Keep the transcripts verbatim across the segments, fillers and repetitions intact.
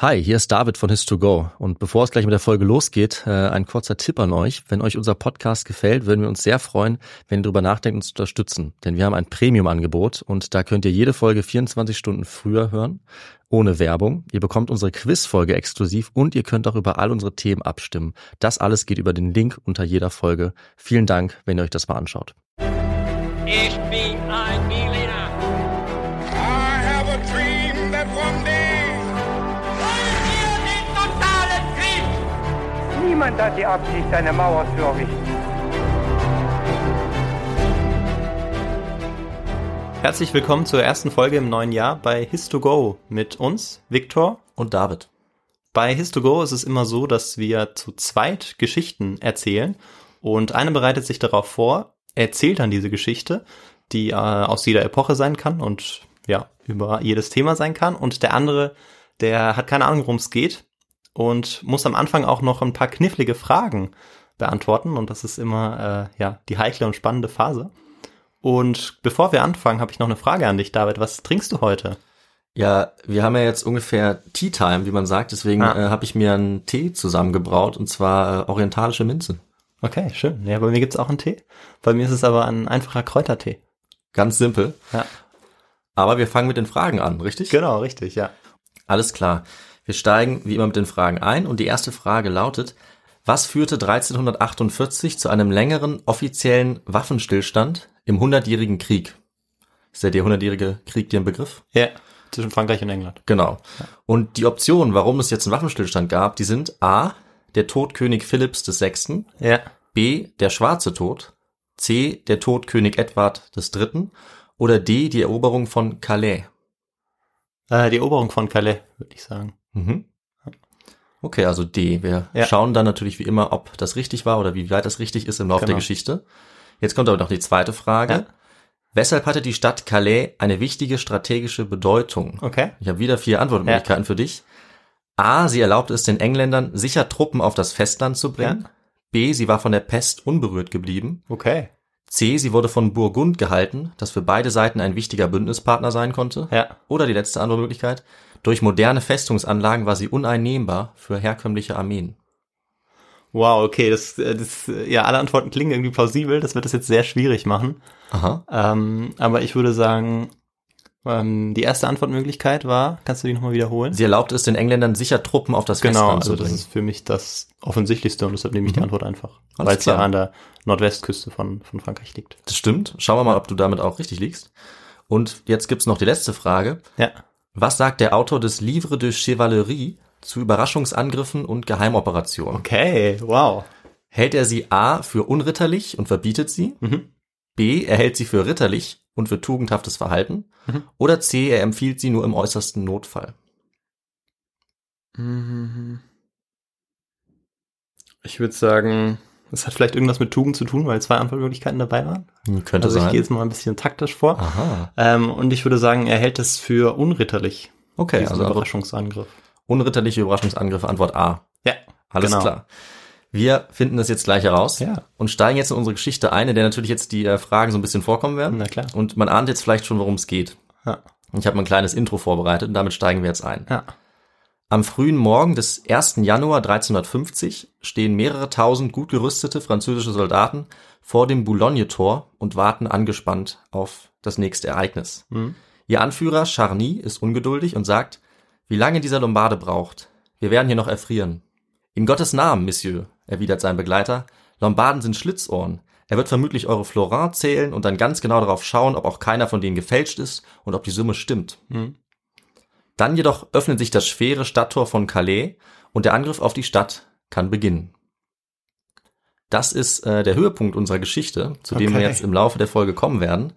Hi, hier ist David von His to Go und bevor es gleich mit der Folge losgeht, ein kurzer Tipp an euch. Wenn euch unser Podcast gefällt, würden wir uns sehr freuen, wenn ihr darüber nachdenkt, uns zu unterstützen. Denn wir haben ein Premium-Angebot und da könnt ihr jede Folge vierundzwanzig Stunden früher hören, ohne Werbung. Ihr bekommt unsere Quiz-Folge exklusiv und ihr könnt auch über all unsere Themen abstimmen. Das alles geht über den Link unter jeder Folge. Vielen Dank, wenn ihr euch das mal anschaut. Ich bin ein Berliner. I have a dream that one day. Niemand hat die Absicht, eine Mauer zu errichten. Herzlich willkommen zur ersten Folge im neuen Jahr bei His to Go mit uns, Viktor und David. Bei His to Go ist es immer so, dass wir zu zweit Geschichten erzählen und einer bereitet sich darauf vor, erzählt dann diese Geschichte, die äh, aus jeder Epoche sein kann und ja, über jedes Thema sein kann und der andere, der hat keine Ahnung, worum es geht. Und muss am Anfang auch noch ein paar knifflige Fragen beantworten. Und das ist immer äh, ja die heikle und spannende Phase. Und bevor wir anfangen, habe ich noch eine Frage an dich, David. Was trinkst du heute? Ja, wir haben ja jetzt ungefähr Tea Time, wie man sagt. Deswegen ah. äh, habe ich mir einen Tee zusammengebraut, und zwar äh, orientalische Minze. Okay, schön. Ja, bei mir gibt's auch einen Tee. Bei mir ist es aber ein einfacher Kräutertee. Ganz simpel. Ja. Aber wir fangen mit den Fragen an, richtig? Genau, richtig, ja. Alles klar. Wir steigen wie immer mit den Fragen ein und die erste Frage lautet, was führte dreizehnhundertachtundvierzig zu einem längeren offiziellen Waffenstillstand im Hundertjährigen Krieg? Ist ja der Hundertjährige Krieg dir ein Begriff? Ja, zwischen Frankreich und England. Genau. Und die Optionen, warum es jetzt einen Waffenstillstand gab, die sind A, der Tod König Philipps des Sechsten, ja. B, der Schwarze Tod, C, der Tod König Edward des Dritten oder D, die Eroberung von Calais. Äh, die Eroberung von Calais, würde ich sagen. Mhm. Okay, also D. Wir ja. schauen dann natürlich wie immer, ob das richtig war oder wie weit das richtig ist im Laufe genau. der Geschichte. Jetzt kommt aber noch die zweite Frage. Ja. Weshalb hatte die Stadt Calais eine wichtige strategische Bedeutung? Okay. Ich habe wieder vier Antwortmöglichkeiten ja. für dich. A. Sie erlaubte es den Engländern, sicher Truppen auf das Festland zu bringen. Ja. B. Sie war von der Pest unberührt geblieben. Okay. C. Sie wurde von Burgund gehalten, das für beide Seiten ein wichtiger Bündnispartner sein konnte. Ja. Oder die letzte Antwortmöglichkeit. Durch moderne Festungsanlagen war sie uneinnehmbar für herkömmliche Armeen. Wow, okay, das, das, ja, alle Antworten klingen irgendwie plausibel, das wird es jetzt sehr schwierig machen. Aha. Ähm, aber ich würde sagen, ähm, die erste Antwortmöglichkeit war, kannst du die nochmal wiederholen? Sie erlaubte es den Engländern, sicher Truppen auf das Festland genau, zu bringen. Genau, also das ist für mich das Offensichtlichste und deshalb nehme ich die mhm. Antwort einfach, weil es ja an der Nordwestküste von, von Frankreich liegt. Das stimmt, schauen wir mal, ob du damit auch richtig liegst. Und jetzt gibt's noch die letzte Frage. Ja. Was sagt der Autor des Livre de Chevalerie zu Überraschungsangriffen und Geheimoperationen? Okay, wow. Hält er sie A für unritterlich und verbietet sie? Mhm. B, er hält sie für ritterlich und für tugendhaftes Verhalten? Mhm. Oder C, er empfiehlt sie nur im äußersten Notfall? Ich würde sagen, es hat vielleicht irgendwas mit Tugend zu tun, weil zwei Antwortmöglichkeiten dabei waren. Könnte also ich sein. Gehe jetzt mal ein bisschen taktisch vor. Aha. Ähm, und ich würde sagen, er hält es für unritterlich. Okay, also Überraschungsangriff. Unritterliche Überraschungsangriffe, Antwort A. Ja, alles genau. klar. Wir finden das jetzt gleich heraus ja. und steigen jetzt in unsere Geschichte ein, in der natürlich jetzt die äh, Fragen so ein bisschen vorkommen werden. Na klar. Und man ahnt jetzt vielleicht schon, worum es geht. Ja. Ich habe mal ein kleines Intro vorbereitet und damit steigen wir jetzt ein. Ja. Am frühen Morgen des ersten Januar dreizehnhundertfünfzig stehen mehrere tausend gut gerüstete französische Soldaten vor dem Boulogne-Tor und warten angespannt auf das nächste Ereignis. Mhm. Ihr Anführer Charny ist ungeduldig und sagt, wie lange dieser Lombarde braucht. Wir werden hier noch erfrieren. In Gottes Namen, Monsieur, erwidert sein Begleiter, Lombarden sind Schlitzohren. Er wird vermutlich eure Florins zählen und dann ganz genau darauf schauen, ob auch keiner von denen gefälscht ist und ob die Summe stimmt. Mhm. Dann jedoch öffnet sich das schwere Stadttor von Calais und der Angriff auf die Stadt kann beginnen. Das ist äh, der Höhepunkt unserer Geschichte, zu dem okay. wir jetzt im Laufe der Folge kommen werden.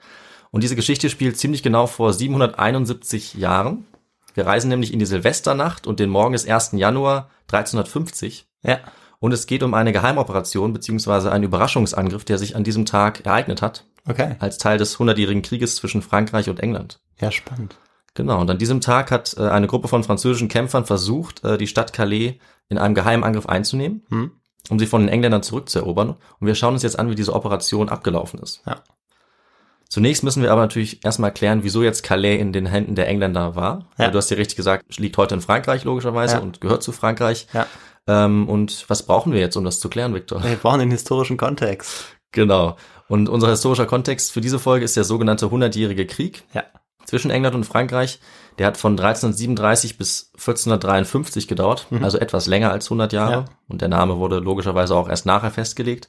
Und diese Geschichte spielt ziemlich genau vor siebenhunderteinundsiebzig Jahren. Wir reisen nämlich in die Silvesternacht und den Morgen des ersten Januar dreizehnhundertfünfzig. Ja. Und es geht um eine Geheimoperation bzw. einen Überraschungsangriff, der sich an diesem Tag ereignet hat. Okay. Als Teil des Hundertjährigen Krieges zwischen Frankreich und England. Ja, spannend. Genau, und an diesem Tag hat äh, eine Gruppe von französischen Kämpfern versucht, äh, die Stadt Calais in einem geheimen Angriff einzunehmen, hm. um sie von den Engländern zurückzuerobern. Und wir schauen uns jetzt an, wie diese Operation abgelaufen ist. Ja. Zunächst müssen wir aber natürlich erstmal klären, wieso jetzt Calais in den Händen der Engländer war. Ja. Du hast ja richtig gesagt, liegt heute in Frankreich logischerweise ja. und gehört zu Frankreich. Ja. Ähm, und was brauchen wir jetzt, um das zu klären, Viktor? Wir brauchen den historischen Kontext. Genau. Und unser historischer Kontext für diese Folge ist der sogenannte Hundertjährige Krieg. Ja. Zwischen England und Frankreich, der hat von dreizehnhundertsiebenunddreißig bis vierzehnhundertdreiundfünfzig gedauert, mhm. also etwas länger als hundert Jahre. Ja. Und der Name wurde logischerweise auch erst nachher festgelegt.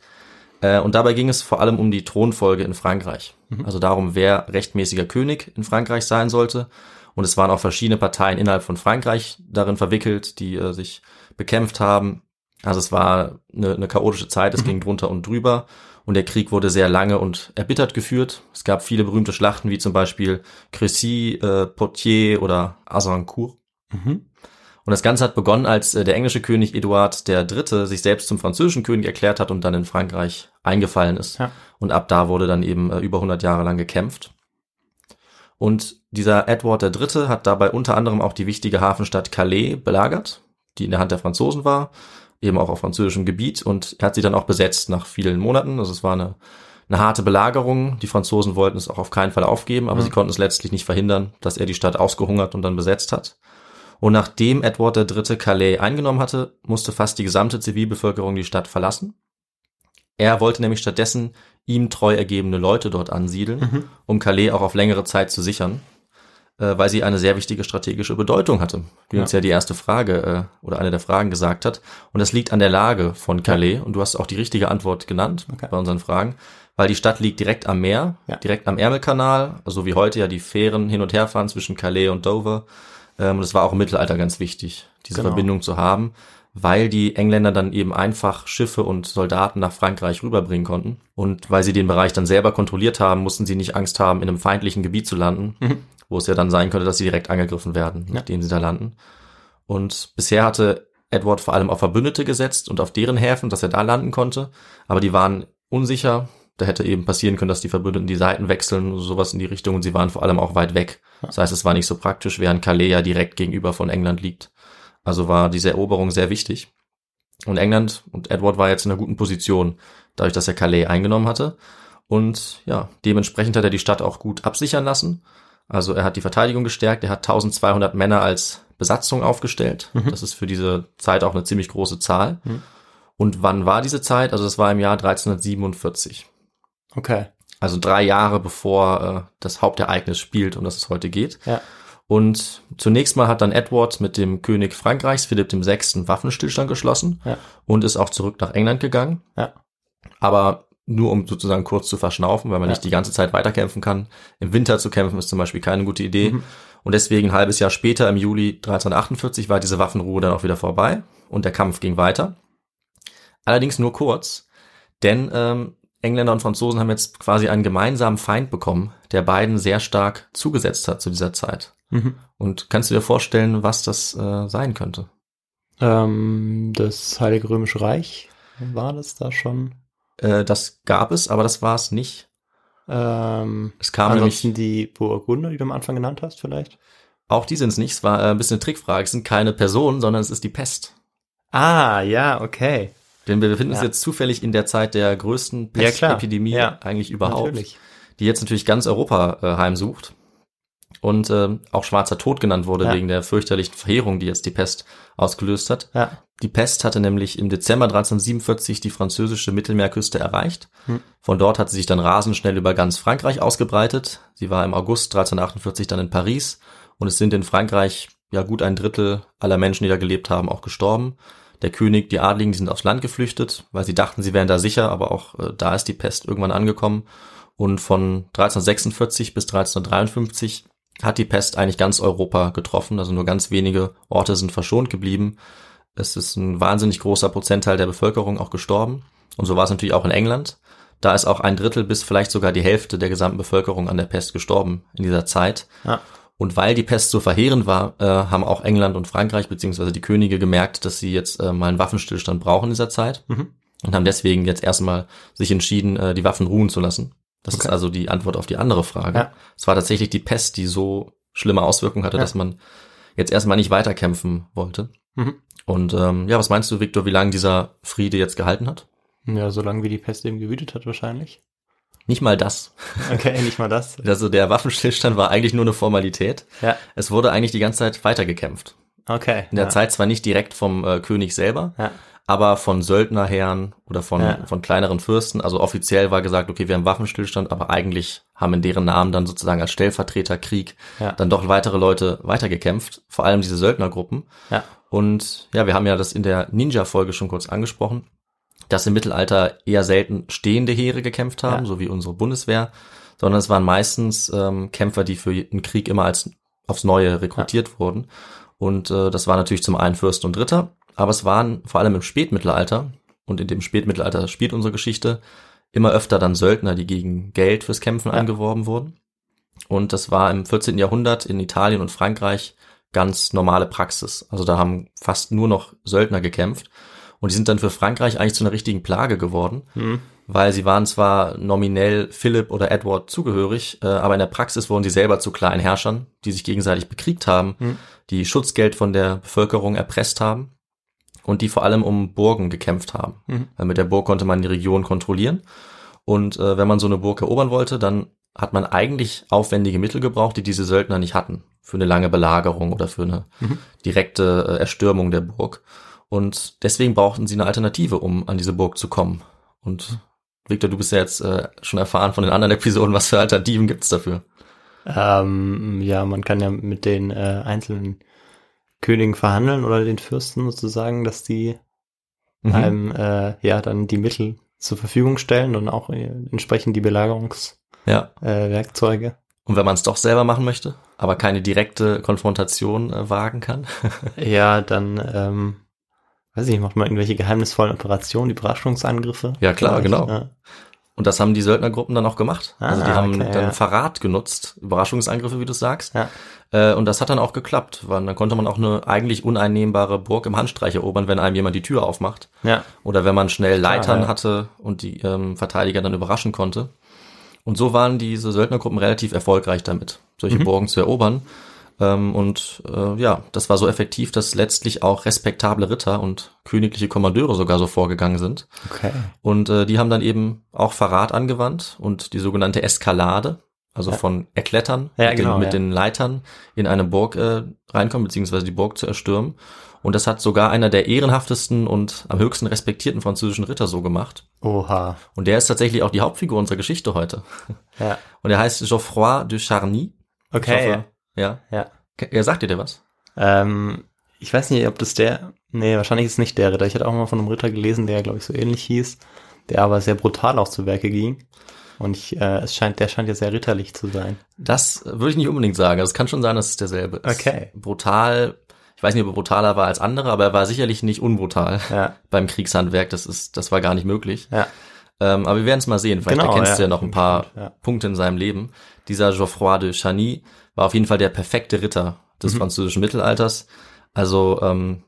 Äh, und dabei ging es vor allem um die Thronfolge in Frankreich. Mhm. Also darum, wer rechtmäßiger König in Frankreich sein sollte. Und es waren auch verschiedene Parteien innerhalb von Frankreich darin verwickelt, die äh, sich bekämpft haben. Also es war eine, eine chaotische Zeit, es mhm. ging drunter und drüber. Und der Krieg wurde sehr lange und erbittert geführt. Es gab viele berühmte Schlachten, wie zum Beispiel Crécy, äh, Poitiers oder Azincourt. Mhm. Und das Ganze hat begonnen, als äh, der englische König Edward der Dritte sich selbst zum französischen König erklärt hat und dann in Frankreich eingefallen ist. Ja. Und ab da wurde dann eben äh, über hundert Jahre lang gekämpft. Und dieser Edward der Dritte hat dabei unter anderem auch die wichtige Hafenstadt Calais belagert, die in der Hand der Franzosen war, eben auch auf französischem Gebiet, und er hat sie dann auch besetzt nach vielen Monaten. Also es war eine, eine harte Belagerung. Die Franzosen wollten es auch auf keinen Fall aufgeben, aber mhm. sie konnten es letztlich nicht verhindern, dass er die Stadt ausgehungert und dann besetzt hat. Und nachdem Edward der Dritte Calais eingenommen hatte, musste fast die gesamte Zivilbevölkerung die Stadt verlassen. Er wollte nämlich stattdessen ihm treu ergebene Leute dort ansiedeln, mhm. um Calais auch auf längere Zeit zu sichern, äh, weil sie eine sehr wichtige strategische Bedeutung hatte, wie ja. uns ja die erste Frage äh, oder eine der Fragen gesagt hat. Und das liegt an der Lage von Calais. Ja. Und du hast auch die richtige Antwort genannt okay. bei unseren Fragen, weil die Stadt liegt direkt am Meer, ja. direkt am Ärmelkanal, so wie heute ja die Fähren hin und her fahren zwischen Calais und Dover. Ähm, und es war auch im Mittelalter ganz wichtig, diese genau. Verbindung zu haben, weil die Engländer dann eben einfach Schiffe und Soldaten nach Frankreich rüberbringen konnten. Und weil sie den Bereich dann selber kontrolliert haben, mussten sie nicht Angst haben, in einem feindlichen Gebiet zu landen, mhm. wo es ja dann sein könnte, dass sie direkt angegriffen werden, ja. nachdem sie da landen. Und bisher hatte Edward vor allem auf Verbündete gesetzt und auf deren Häfen, dass er da landen konnte. Aber die waren unsicher. Da hätte eben passieren können, dass die Verbündeten die Seiten wechseln, sowas in die Richtung. Und sie waren vor allem auch weit weg. Ja. Das heißt, es war nicht so praktisch, während Calais ja direkt gegenüber von England liegt. Also war diese Eroberung sehr wichtig. Und England und Edward war jetzt in einer guten Position, dadurch, dass er Calais eingenommen hatte. Und ja, dementsprechend hat er die Stadt auch gut absichern lassen. Also er hat die Verteidigung gestärkt, er hat zwölfhundert Männer als Besatzung aufgestellt. Mhm. Das ist für diese Zeit auch eine ziemlich große Zahl. Mhm. Und wann war diese Zeit? Also das war im Jahr dreizehnhundertsiebenundvierzig. Okay. Also drei Jahre bevor äh, das Hauptereignis spielt, um das es heute geht. Ja. Und zunächst mal hat dann Edward mit dem König Frankreichs, Philipp der Sechste, Waffenstillstand geschlossen ja. und ist auch zurück nach England gegangen. Ja. Aber nur um sozusagen kurz zu verschnaufen, weil man ja. nicht die ganze Zeit weiterkämpfen kann. Im Winter zu kämpfen ist zum Beispiel keine gute Idee. Mhm. Und deswegen ein halbes Jahr später, im Juli dreizehnhundertachtundvierzig, war diese Waffenruhe dann auch wieder vorbei und der Kampf ging weiter. Allerdings nur kurz, denn ähm, Engländer und Franzosen haben jetzt quasi einen gemeinsamen Feind bekommen, der beiden sehr stark zugesetzt hat zu dieser Zeit. Mhm. Und kannst du dir vorstellen, was das äh, sein könnte? Ähm, das Heilige Römische Reich, war das da schon? Äh, das gab es, aber das war es nicht. Ähm, es kam nämlich die Burgunder, die du am Anfang genannt hast, vielleicht? Auch die sind es nicht, es war äh, ein bisschen eine Trickfrage. Es sind keine Personen, sondern es ist die Pest. Ah, ja, okay. Denn wir befinden ja. uns jetzt zufällig in der Zeit der größten Pestepidemie ja, ja. eigentlich überhaupt, natürlich. Die jetzt natürlich ganz Europa äh, heimsucht und äh, auch Schwarzer Tod genannt wurde ja. wegen der fürchterlichen Verheerung, die jetzt die Pest ausgelöst hat. Ja. Die Pest hatte nämlich im Dezember dreizehnhundertsiebenundvierzig die französische Mittelmeerküste erreicht. Hm. Von dort hat sie sich dann rasend schnell über ganz Frankreich ausgebreitet. Sie war im August dreizehnhundertachtundvierzig dann in Paris und es sind in Frankreich ja gut ein Drittel aller Menschen, die da gelebt haben, auch gestorben. Der König, die Adligen, die sind aufs Land geflüchtet, weil sie dachten, sie wären da sicher, aber auch äh, da ist die Pest irgendwann angekommen. Und von dreizehnhundertsechsundvierzig bis dreizehnhundertdreiundfünfzig hat die Pest eigentlich ganz Europa getroffen, also nur ganz wenige Orte sind verschont geblieben. Es ist ein wahnsinnig großer Prozentteil der Bevölkerung auch gestorben. Und so war es natürlich auch in England. Da ist auch ein Drittel bis vielleicht sogar die Hälfte der gesamten Bevölkerung an der Pest gestorben in dieser Zeit. Ja. Und weil die Pest so verheerend war, äh, haben auch England und Frankreich beziehungsweise die Könige gemerkt, dass sie jetzt äh, mal einen Waffenstillstand brauchen in dieser Zeit mhm. und haben deswegen jetzt erstmal sich entschieden, äh, die Waffen ruhen zu lassen. Das okay. ist also die Antwort auf die andere Frage. Ja. Es war tatsächlich die Pest, die so schlimme Auswirkungen hatte, ja. dass man jetzt erstmal nicht weiterkämpfen wollte. Mhm. Und ähm, ja, was meinst du, Viktor, wie lange dieser Friede jetzt gehalten hat? Ja, so lange wie die Pest eben gewütet hat wahrscheinlich. Nicht mal das. Okay, nicht mal das. Also der Waffenstillstand war eigentlich nur eine Formalität. Ja. Es wurde eigentlich die ganze Zeit weitergekämpft. Okay. In der ja. Zeit zwar nicht direkt vom äh, König selber, ja. aber von Söldnerherren oder von, ja. von kleineren Fürsten. Also offiziell war gesagt, okay, wir haben Waffenstillstand, aber eigentlich haben in deren Namen dann sozusagen als Stellvertreterkrieg ja. dann doch weitere Leute weitergekämpft, vor allem diese Söldnergruppen. Ja. Und ja, wir haben ja das in der Ninja-Folge schon kurz angesprochen, dass im Mittelalter eher selten stehende Heere gekämpft haben, ja. so wie unsere Bundeswehr, sondern es waren meistens ähm, Kämpfer, die für einen Krieg immer als aufs Neue rekrutiert ja. wurden. Und äh, das war natürlich zum einen Fürsten und Ritter, aber es waren vor allem im Spätmittelalter, und in dem Spätmittelalter spielt unsere Geschichte, immer öfter dann Söldner, die gegen Geld fürs Kämpfen ja. angeworben wurden. Und das war im vierzehnten Jahrhundert in Italien und Frankreich ganz normale Praxis. Also da haben fast nur noch Söldner gekämpft. Und die sind dann für Frankreich eigentlich zu einer richtigen Plage geworden, mhm. weil sie waren zwar nominell Philipp oder Edward zugehörig, äh, aber in der Praxis wurden sie selber zu kleinen Herrschern, die sich gegenseitig bekriegt haben, mhm. die Schutzgeld von der Bevölkerung erpresst haben und die vor allem um Burgen gekämpft haben. Mhm. Weil mit der Burg konnte man die Region kontrollieren. Und äh, wenn man so eine Burg erobern wollte, dann hat man eigentlich aufwendige Mittel gebraucht, die diese Söldner nicht hatten. Für eine lange Belagerung oder für eine mhm. direkte äh, Erstürmung der Burg. Und deswegen brauchten sie eine Alternative, um an diese Burg zu kommen. Und Victor, du bist ja jetzt äh, schon erfahren von den anderen Episoden, was für Alternativen gibt's dafür? Ähm, ja, man kann ja mit den äh, einzelnen Königen verhandeln oder den Fürsten sozusagen, dass die mhm. einem äh, ja dann die Mittel zur Verfügung stellen und auch äh, entsprechend die Belagerungswerkzeuge. Ja. Äh, und wenn man es doch selber machen möchte, aber keine direkte Konfrontation äh, wagen kann? ja, dann, ähm, weiß ich nicht, macht man irgendwelche geheimnisvollen Operationen, Überraschungsangriffe? Ja, klar, vielleicht. Genau. Ja. Und das haben die Söldnergruppen dann auch gemacht. Ah, also die haben okay, dann ja. Verrat genutzt, Überraschungsangriffe, wie du sagst. Ja. Äh, und das hat dann auch geklappt, weil dann konnte man auch eine eigentlich uneinnehmbare Burg im Handstreich erobern, wenn einem jemand die Tür aufmacht. Ja. Oder wenn man schnell Leitern ah, ja. hatte und die ähm, Verteidiger dann überraschen konnte. Und so waren diese Söldnergruppen relativ erfolgreich damit, solche mhm. Burgen zu erobern. Ähm, und äh, ja, das war so effektiv, dass letztlich auch respektable Ritter und königliche Kommandeure sogar so vorgegangen sind. Okay. Und äh, die haben dann eben auch Verrat angewandt und die sogenannte Eskalade, also ja. von Erklettern ja, mit, genau, den, mit ja. den Leitern in eine Burg äh, reinkommen, beziehungsweise die Burg zu erstürmen. Und das hat sogar einer der ehrenhaftesten und am höchsten respektierten französischen Ritter so gemacht. Oha. Und der ist tatsächlich auch die Hauptfigur unserer Geschichte heute. Ja. Und er heißt Geoffroy de Charny. Okay. Geoffroy, ja. Ja. Ja, sagt dir der was? Ähm, ich weiß nicht, ob das der, nee, wahrscheinlich ist es nicht der Ritter. Ich hatte auch mal von einem Ritter gelesen, der, glaube ich, so ähnlich hieß, der aber sehr brutal auch zu Werke ging. Und ich, äh, es scheint, der scheint ja sehr ritterlich zu sein. Das würde ich nicht unbedingt sagen. Also es kann schon sein, dass es derselbe ist. Okay. Brutal. Ich weiß nicht, ob er brutaler war als andere, aber er war sicherlich nicht unbrutal ja. beim Kriegshandwerk. Das ist, das war gar nicht möglich. Ja. Ähm, aber wir werden es mal sehen. Vielleicht genau, erkennst ja, du ja noch ein paar ja. Punkte in seinem Leben. Dieser Geoffroy de Charny war auf jeden Fall der perfekte Ritter des mhm. französischen Mittelalters. Also ähm,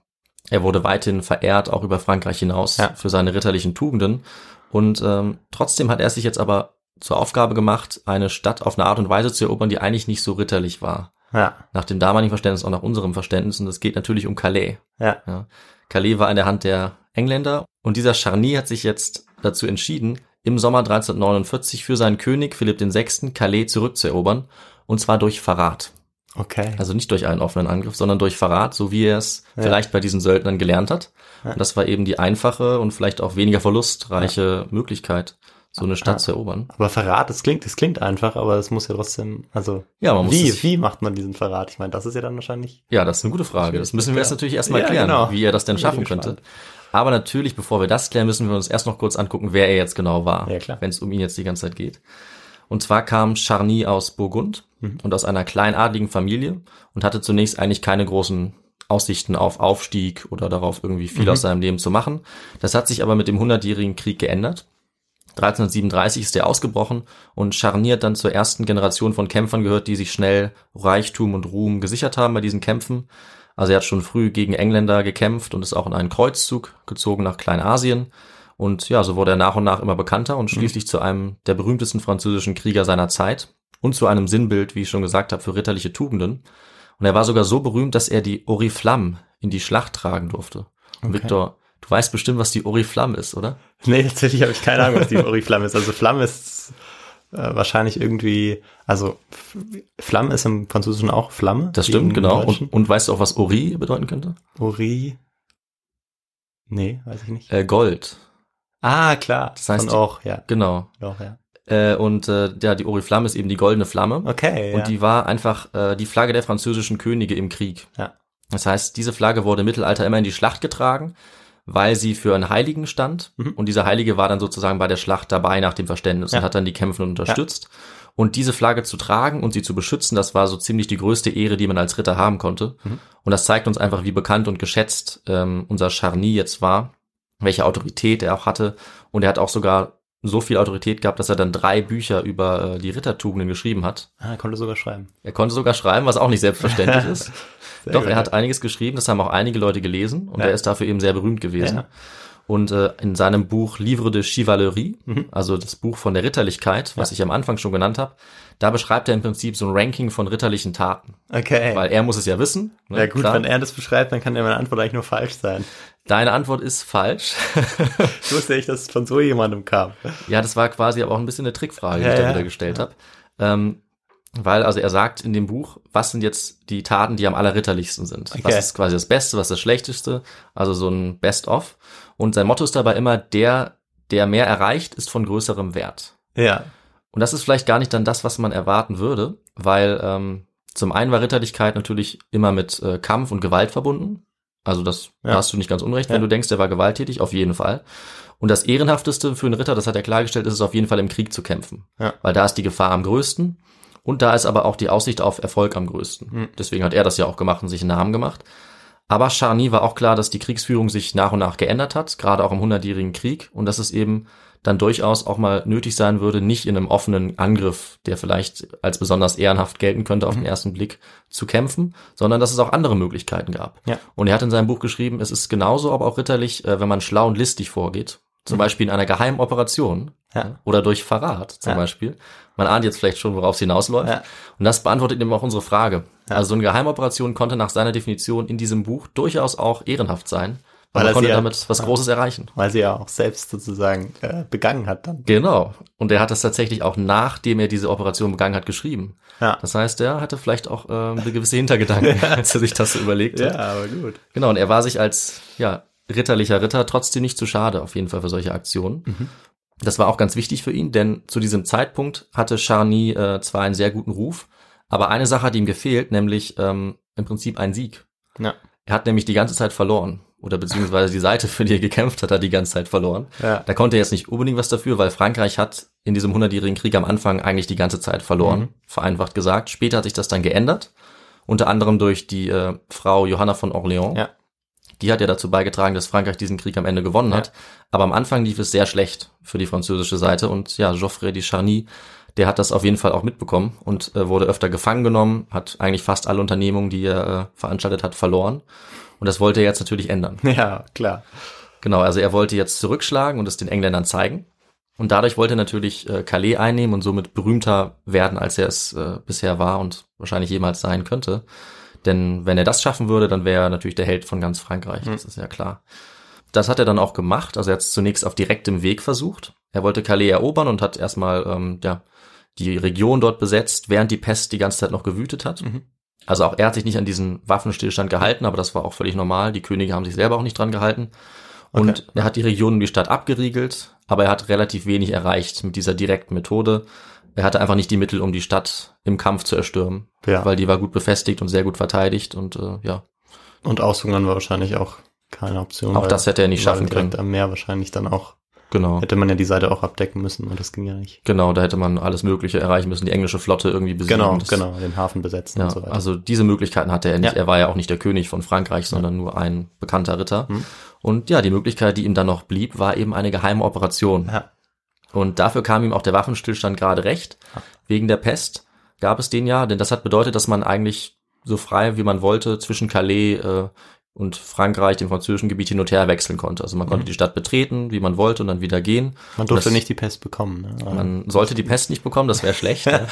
er wurde weithin verehrt, auch über Frankreich hinaus, ja. für seine ritterlichen Tugenden. Und ähm, trotzdem hat er sich jetzt aber zur Aufgabe gemacht, eine Stadt auf eine Art und Weise zu erobern, die eigentlich nicht so ritterlich war. Ja. Nach dem damaligen Verständnis, auch nach unserem Verständnis. Und es geht natürlich um Calais. Ja. Ja. Calais war in der Hand der Engländer. Und dieser Charny hat sich jetzt dazu entschieden, im Sommer dreizehnhundertneunundvierzig für seinen König Philipp der Sechste. Calais zurückzuerobern. Und zwar durch Verrat. Okay. Also nicht durch einen offenen Angriff, sondern durch Verrat, so wie er es ja. vielleicht bei diesen Söldnern gelernt hat. Ja. Und das war eben die einfache und vielleicht auch weniger verlustreiche ja. Möglichkeit, so eine Stadt ah, zu erobern. Aber Verrat, das klingt, das klingt einfach, aber es muss ja trotzdem, also ja, man muss wie, wie macht man diesen Verrat? Ich meine, das ist ja dann wahrscheinlich... Ja, das ist eine gute Frage. Das müssen wir ja. jetzt natürlich erstmal ja, klären, genau. wie er das denn schaffen könnte. Aber natürlich, bevor wir das klären, müssen wir uns erst noch kurz angucken, wer er jetzt genau war, ja, wenn es um ihn jetzt die ganze Zeit geht. Und zwar kam Charny aus Burgund mhm. und aus einer kleinadligen Familie und hatte zunächst eigentlich keine großen Aussichten auf Aufstieg oder darauf, irgendwie viel mhm. aus seinem Leben zu machen. Das hat sich aber mit dem hundertjährigen Krieg geändert. dreizehnhundertsiebenunddreißig ist er ausgebrochen und Charny hat dann zur ersten Generation von Kämpfern gehört, die sich schnell Reichtum und Ruhm gesichert haben bei diesen Kämpfen. Also er hat schon früh gegen Engländer gekämpft und ist auch in einen Kreuzzug gezogen nach Kleinasien. Und ja, so wurde er nach und nach immer bekannter und schließlich mhm. zu einem der berühmtesten französischen Krieger seiner Zeit und zu einem Sinnbild, wie ich schon gesagt habe, für ritterliche Tugenden. Und er war sogar so berühmt, dass er die Oriflamme in die Schlacht tragen durfte. Und okay. Victor, du weißt bestimmt, was die Oriflamme ist, oder? Nee, tatsächlich habe ich keine Ahnung, was die Oriflamme ist. Also Flamme ist äh, wahrscheinlich irgendwie, also Flamme ist im Französischen auch Flamme. Das stimmt, genau. Und, und weißt du auch, was Ori bedeuten könnte? Ori? Nee, weiß ich nicht. Äh, Gold. Ah, klar. Das heißt und auch, ja. Genau. Auch, ja. Äh, und äh, ja, die Oriflamme ist eben die goldene Flamme. Okay, ja. Und die war einfach äh, die Flagge der französischen Könige im Krieg. Ja. Das heißt, diese Flagge wurde im Mittelalter immer in die Schlacht getragen, weil sie für einen Heiligen stand. Mhm. Und dieser Heilige war dann sozusagen bei der Schlacht dabei nach dem Verständnis ja. und hat dann die Kämpfenden unterstützt. Ja. Und diese Flagge zu tragen und sie zu beschützen, das war so ziemlich die größte Ehre, die man als Ritter haben konnte. Mhm. Und das zeigt uns einfach, wie bekannt und geschätzt ähm, unser Charny jetzt war, welche Autorität er auch hatte. Und er hat auch sogar so viel Autorität gehabt, dass er dann drei Bücher über äh, die Rittertugenden geschrieben hat. Ah, er konnte sogar schreiben. Er konnte sogar schreiben, was auch nicht selbstverständlich ist. Sehr Doch, gut. Er hat einiges geschrieben, das haben auch einige Leute gelesen und ja. er ist dafür eben sehr berühmt gewesen. Ja. Und äh, in seinem Buch Livre de Chevalerie, mhm. also das Buch von der Ritterlichkeit, was ja. ich am Anfang schon genannt habe, da beschreibt er im Prinzip so ein Ranking von ritterlichen Taten. Okay. Weil er muss es ja wissen. Ne? Ja gut, Klar. wenn er das beschreibt, dann kann ja meine Antwort eigentlich nur falsch sein. Deine Antwort ist falsch. Ich wusste nicht, dass es von so jemandem kam. Ja, das war quasi aber auch ein bisschen eine Trickfrage, die ja, ich da ja. wieder gestellt ja. habe. Ähm, weil, also er sagt in dem Buch, was sind jetzt die Taten, die am allerritterlichsten sind. Okay. Was ist quasi das Beste, was ist das Schlechteste, also so ein Best-of. Und sein Motto ist dabei immer, der, der mehr erreicht, ist von größerem Wert. Ja. Und das ist vielleicht gar nicht dann das, was man erwarten würde, weil ähm, zum einen war Ritterlichkeit natürlich immer mit äh, Kampf und Gewalt verbunden. Also das ja. hast du nicht ganz unrecht, wenn ja. du denkst, der war gewalttätig, auf jeden Fall. Und das Ehrenhafteste für einen Ritter, das hat er klargestellt, ist es auf jeden Fall im Krieg zu kämpfen. Ja. Weil da ist die Gefahr am größten und da ist aber auch die Aussicht auf Erfolg am größten. Mhm. Deswegen hat er das ja auch gemacht und sich einen Namen gemacht. Aber Charny war auch klar, dass die Kriegsführung sich nach und nach geändert hat, gerade auch im Hundertjährigen Krieg. Und dass es eben dann durchaus auch mal nötig sein würde, nicht in einem offenen Angriff, der vielleicht als besonders ehrenhaft gelten könnte auf mhm. den ersten Blick, zu kämpfen, sondern dass es auch andere Möglichkeiten gab. Ja. Und er hat in seinem Buch geschrieben, es ist genauso, aber auch ritterlich, wenn man schlau und listig vorgeht, zum mhm. Beispiel in einer geheimen Operation ja. oder durch Verrat zum ja. Beispiel. Man ahnt jetzt vielleicht schon, worauf es hinausläuft. Ja. Und das beantwortet eben auch unsere Frage. Ja. Also so eine Geheimoperation konnte nach seiner Definition in diesem Buch durchaus auch ehrenhaft sein, weil er konnte ja, damit was Großes erreichen. Weil sie ja auch selbst sozusagen äh, begangen hat dann. Genau. Und er hat das tatsächlich auch, nachdem er diese Operation begangen hat, geschrieben. Ja. Das heißt, er hatte vielleicht auch äh, eine gewisse Hintergedanken, ja. als er sich das so überlegt hat. Ja, aber gut. Genau, und er war sich als ja ritterlicher Ritter trotzdem nicht zu schade, auf jeden Fall für solche Aktionen. Mhm. Das war auch ganz wichtig für ihn, denn zu diesem Zeitpunkt hatte Charny äh, zwar einen sehr guten Ruf, aber eine Sache hat ihm gefehlt, nämlich ähm, im Prinzip ein Sieg. Ja. Er hat nämlich die ganze Zeit verloren. Oder beziehungsweise die Seite, für die er gekämpft hat, hat die ganze Zeit verloren. Ja. Da konnte er jetzt nicht unbedingt was dafür, weil Frankreich hat in diesem hundertjährigen Krieg am Anfang eigentlich die ganze Zeit verloren, mhm. vereinfacht gesagt. Später hat sich das dann geändert, unter anderem durch die äh, Frau Johanna von Orléans. Ja. Die hat ja dazu beigetragen, dass Frankreich diesen Krieg am Ende gewonnen ja. hat. Aber am Anfang lief es sehr schlecht für die französische Seite. Und ja, Geoffroy de Charny, der hat das auf jeden Fall auch mitbekommen und äh, wurde öfter gefangen genommen, hat eigentlich fast alle Unternehmungen, die er äh, veranstaltet hat, verloren. Und das wollte er jetzt natürlich ändern. Ja, klar. Genau, also er wollte jetzt zurückschlagen und es den Engländern zeigen. Und dadurch wollte er natürlich äh, Calais einnehmen und somit berühmter werden, als er es äh, bisher war und wahrscheinlich jemals sein könnte. Denn wenn er das schaffen würde, dann wäre er natürlich der Held von ganz Frankreich, mhm. das ist ja klar. Das hat er dann auch gemacht, also er hat es zunächst auf direktem Weg versucht. Er wollte Calais erobern und hat erstmal ähm, ja, die Region dort besetzt, während die Pest die ganze Zeit noch gewütet hat. Mhm. Also auch er hat sich nicht an diesen Waffenstillstand gehalten, aber das war auch völlig normal. Die Könige haben sich selber auch nicht dran gehalten. Und okay. er hat die Region und die Stadt abgeriegelt, aber er hat relativ wenig erreicht mit dieser direkten Methode. Er hatte einfach nicht die Mittel, um die Stadt im Kampf zu erstürmen, ja. weil die war gut befestigt und sehr gut verteidigt und äh, ja. Und aushungern war wahrscheinlich auch keine Option. Auch das hätte er nicht schaffen können. Direkt am Meer wahrscheinlich dann auch. Genau. Hätte man ja die Seite auch abdecken müssen und das ging ja nicht. Genau, da hätte man alles Mögliche erreichen müssen, die englische Flotte irgendwie besiegen. Genau, genau, den Hafen besetzen ja, und so weiter. Also diese Möglichkeiten hatte er nicht. Ja. Er war ja auch nicht der König von Frankreich, sondern ja. nur ein bekannter Ritter. Hm. Und ja, die Möglichkeit, die ihm dann noch blieb, war eben eine geheime Operation. Ja. Und dafür kam ihm auch der Waffenstillstand gerade recht. Ja. Wegen der Pest gab es den ja, denn das hat bedeutet, dass man eigentlich so frei, wie man wollte, zwischen Calais äh, und Frankreich, dem französischen Gebiet, hin und her wechseln konnte. Also man konnte mhm. die Stadt betreten, wie man wollte, und dann wieder gehen. Man durfte das, nicht die Pest bekommen. Ne? Man sollte die Pest nicht bekommen, das wäre schlecht. Ne?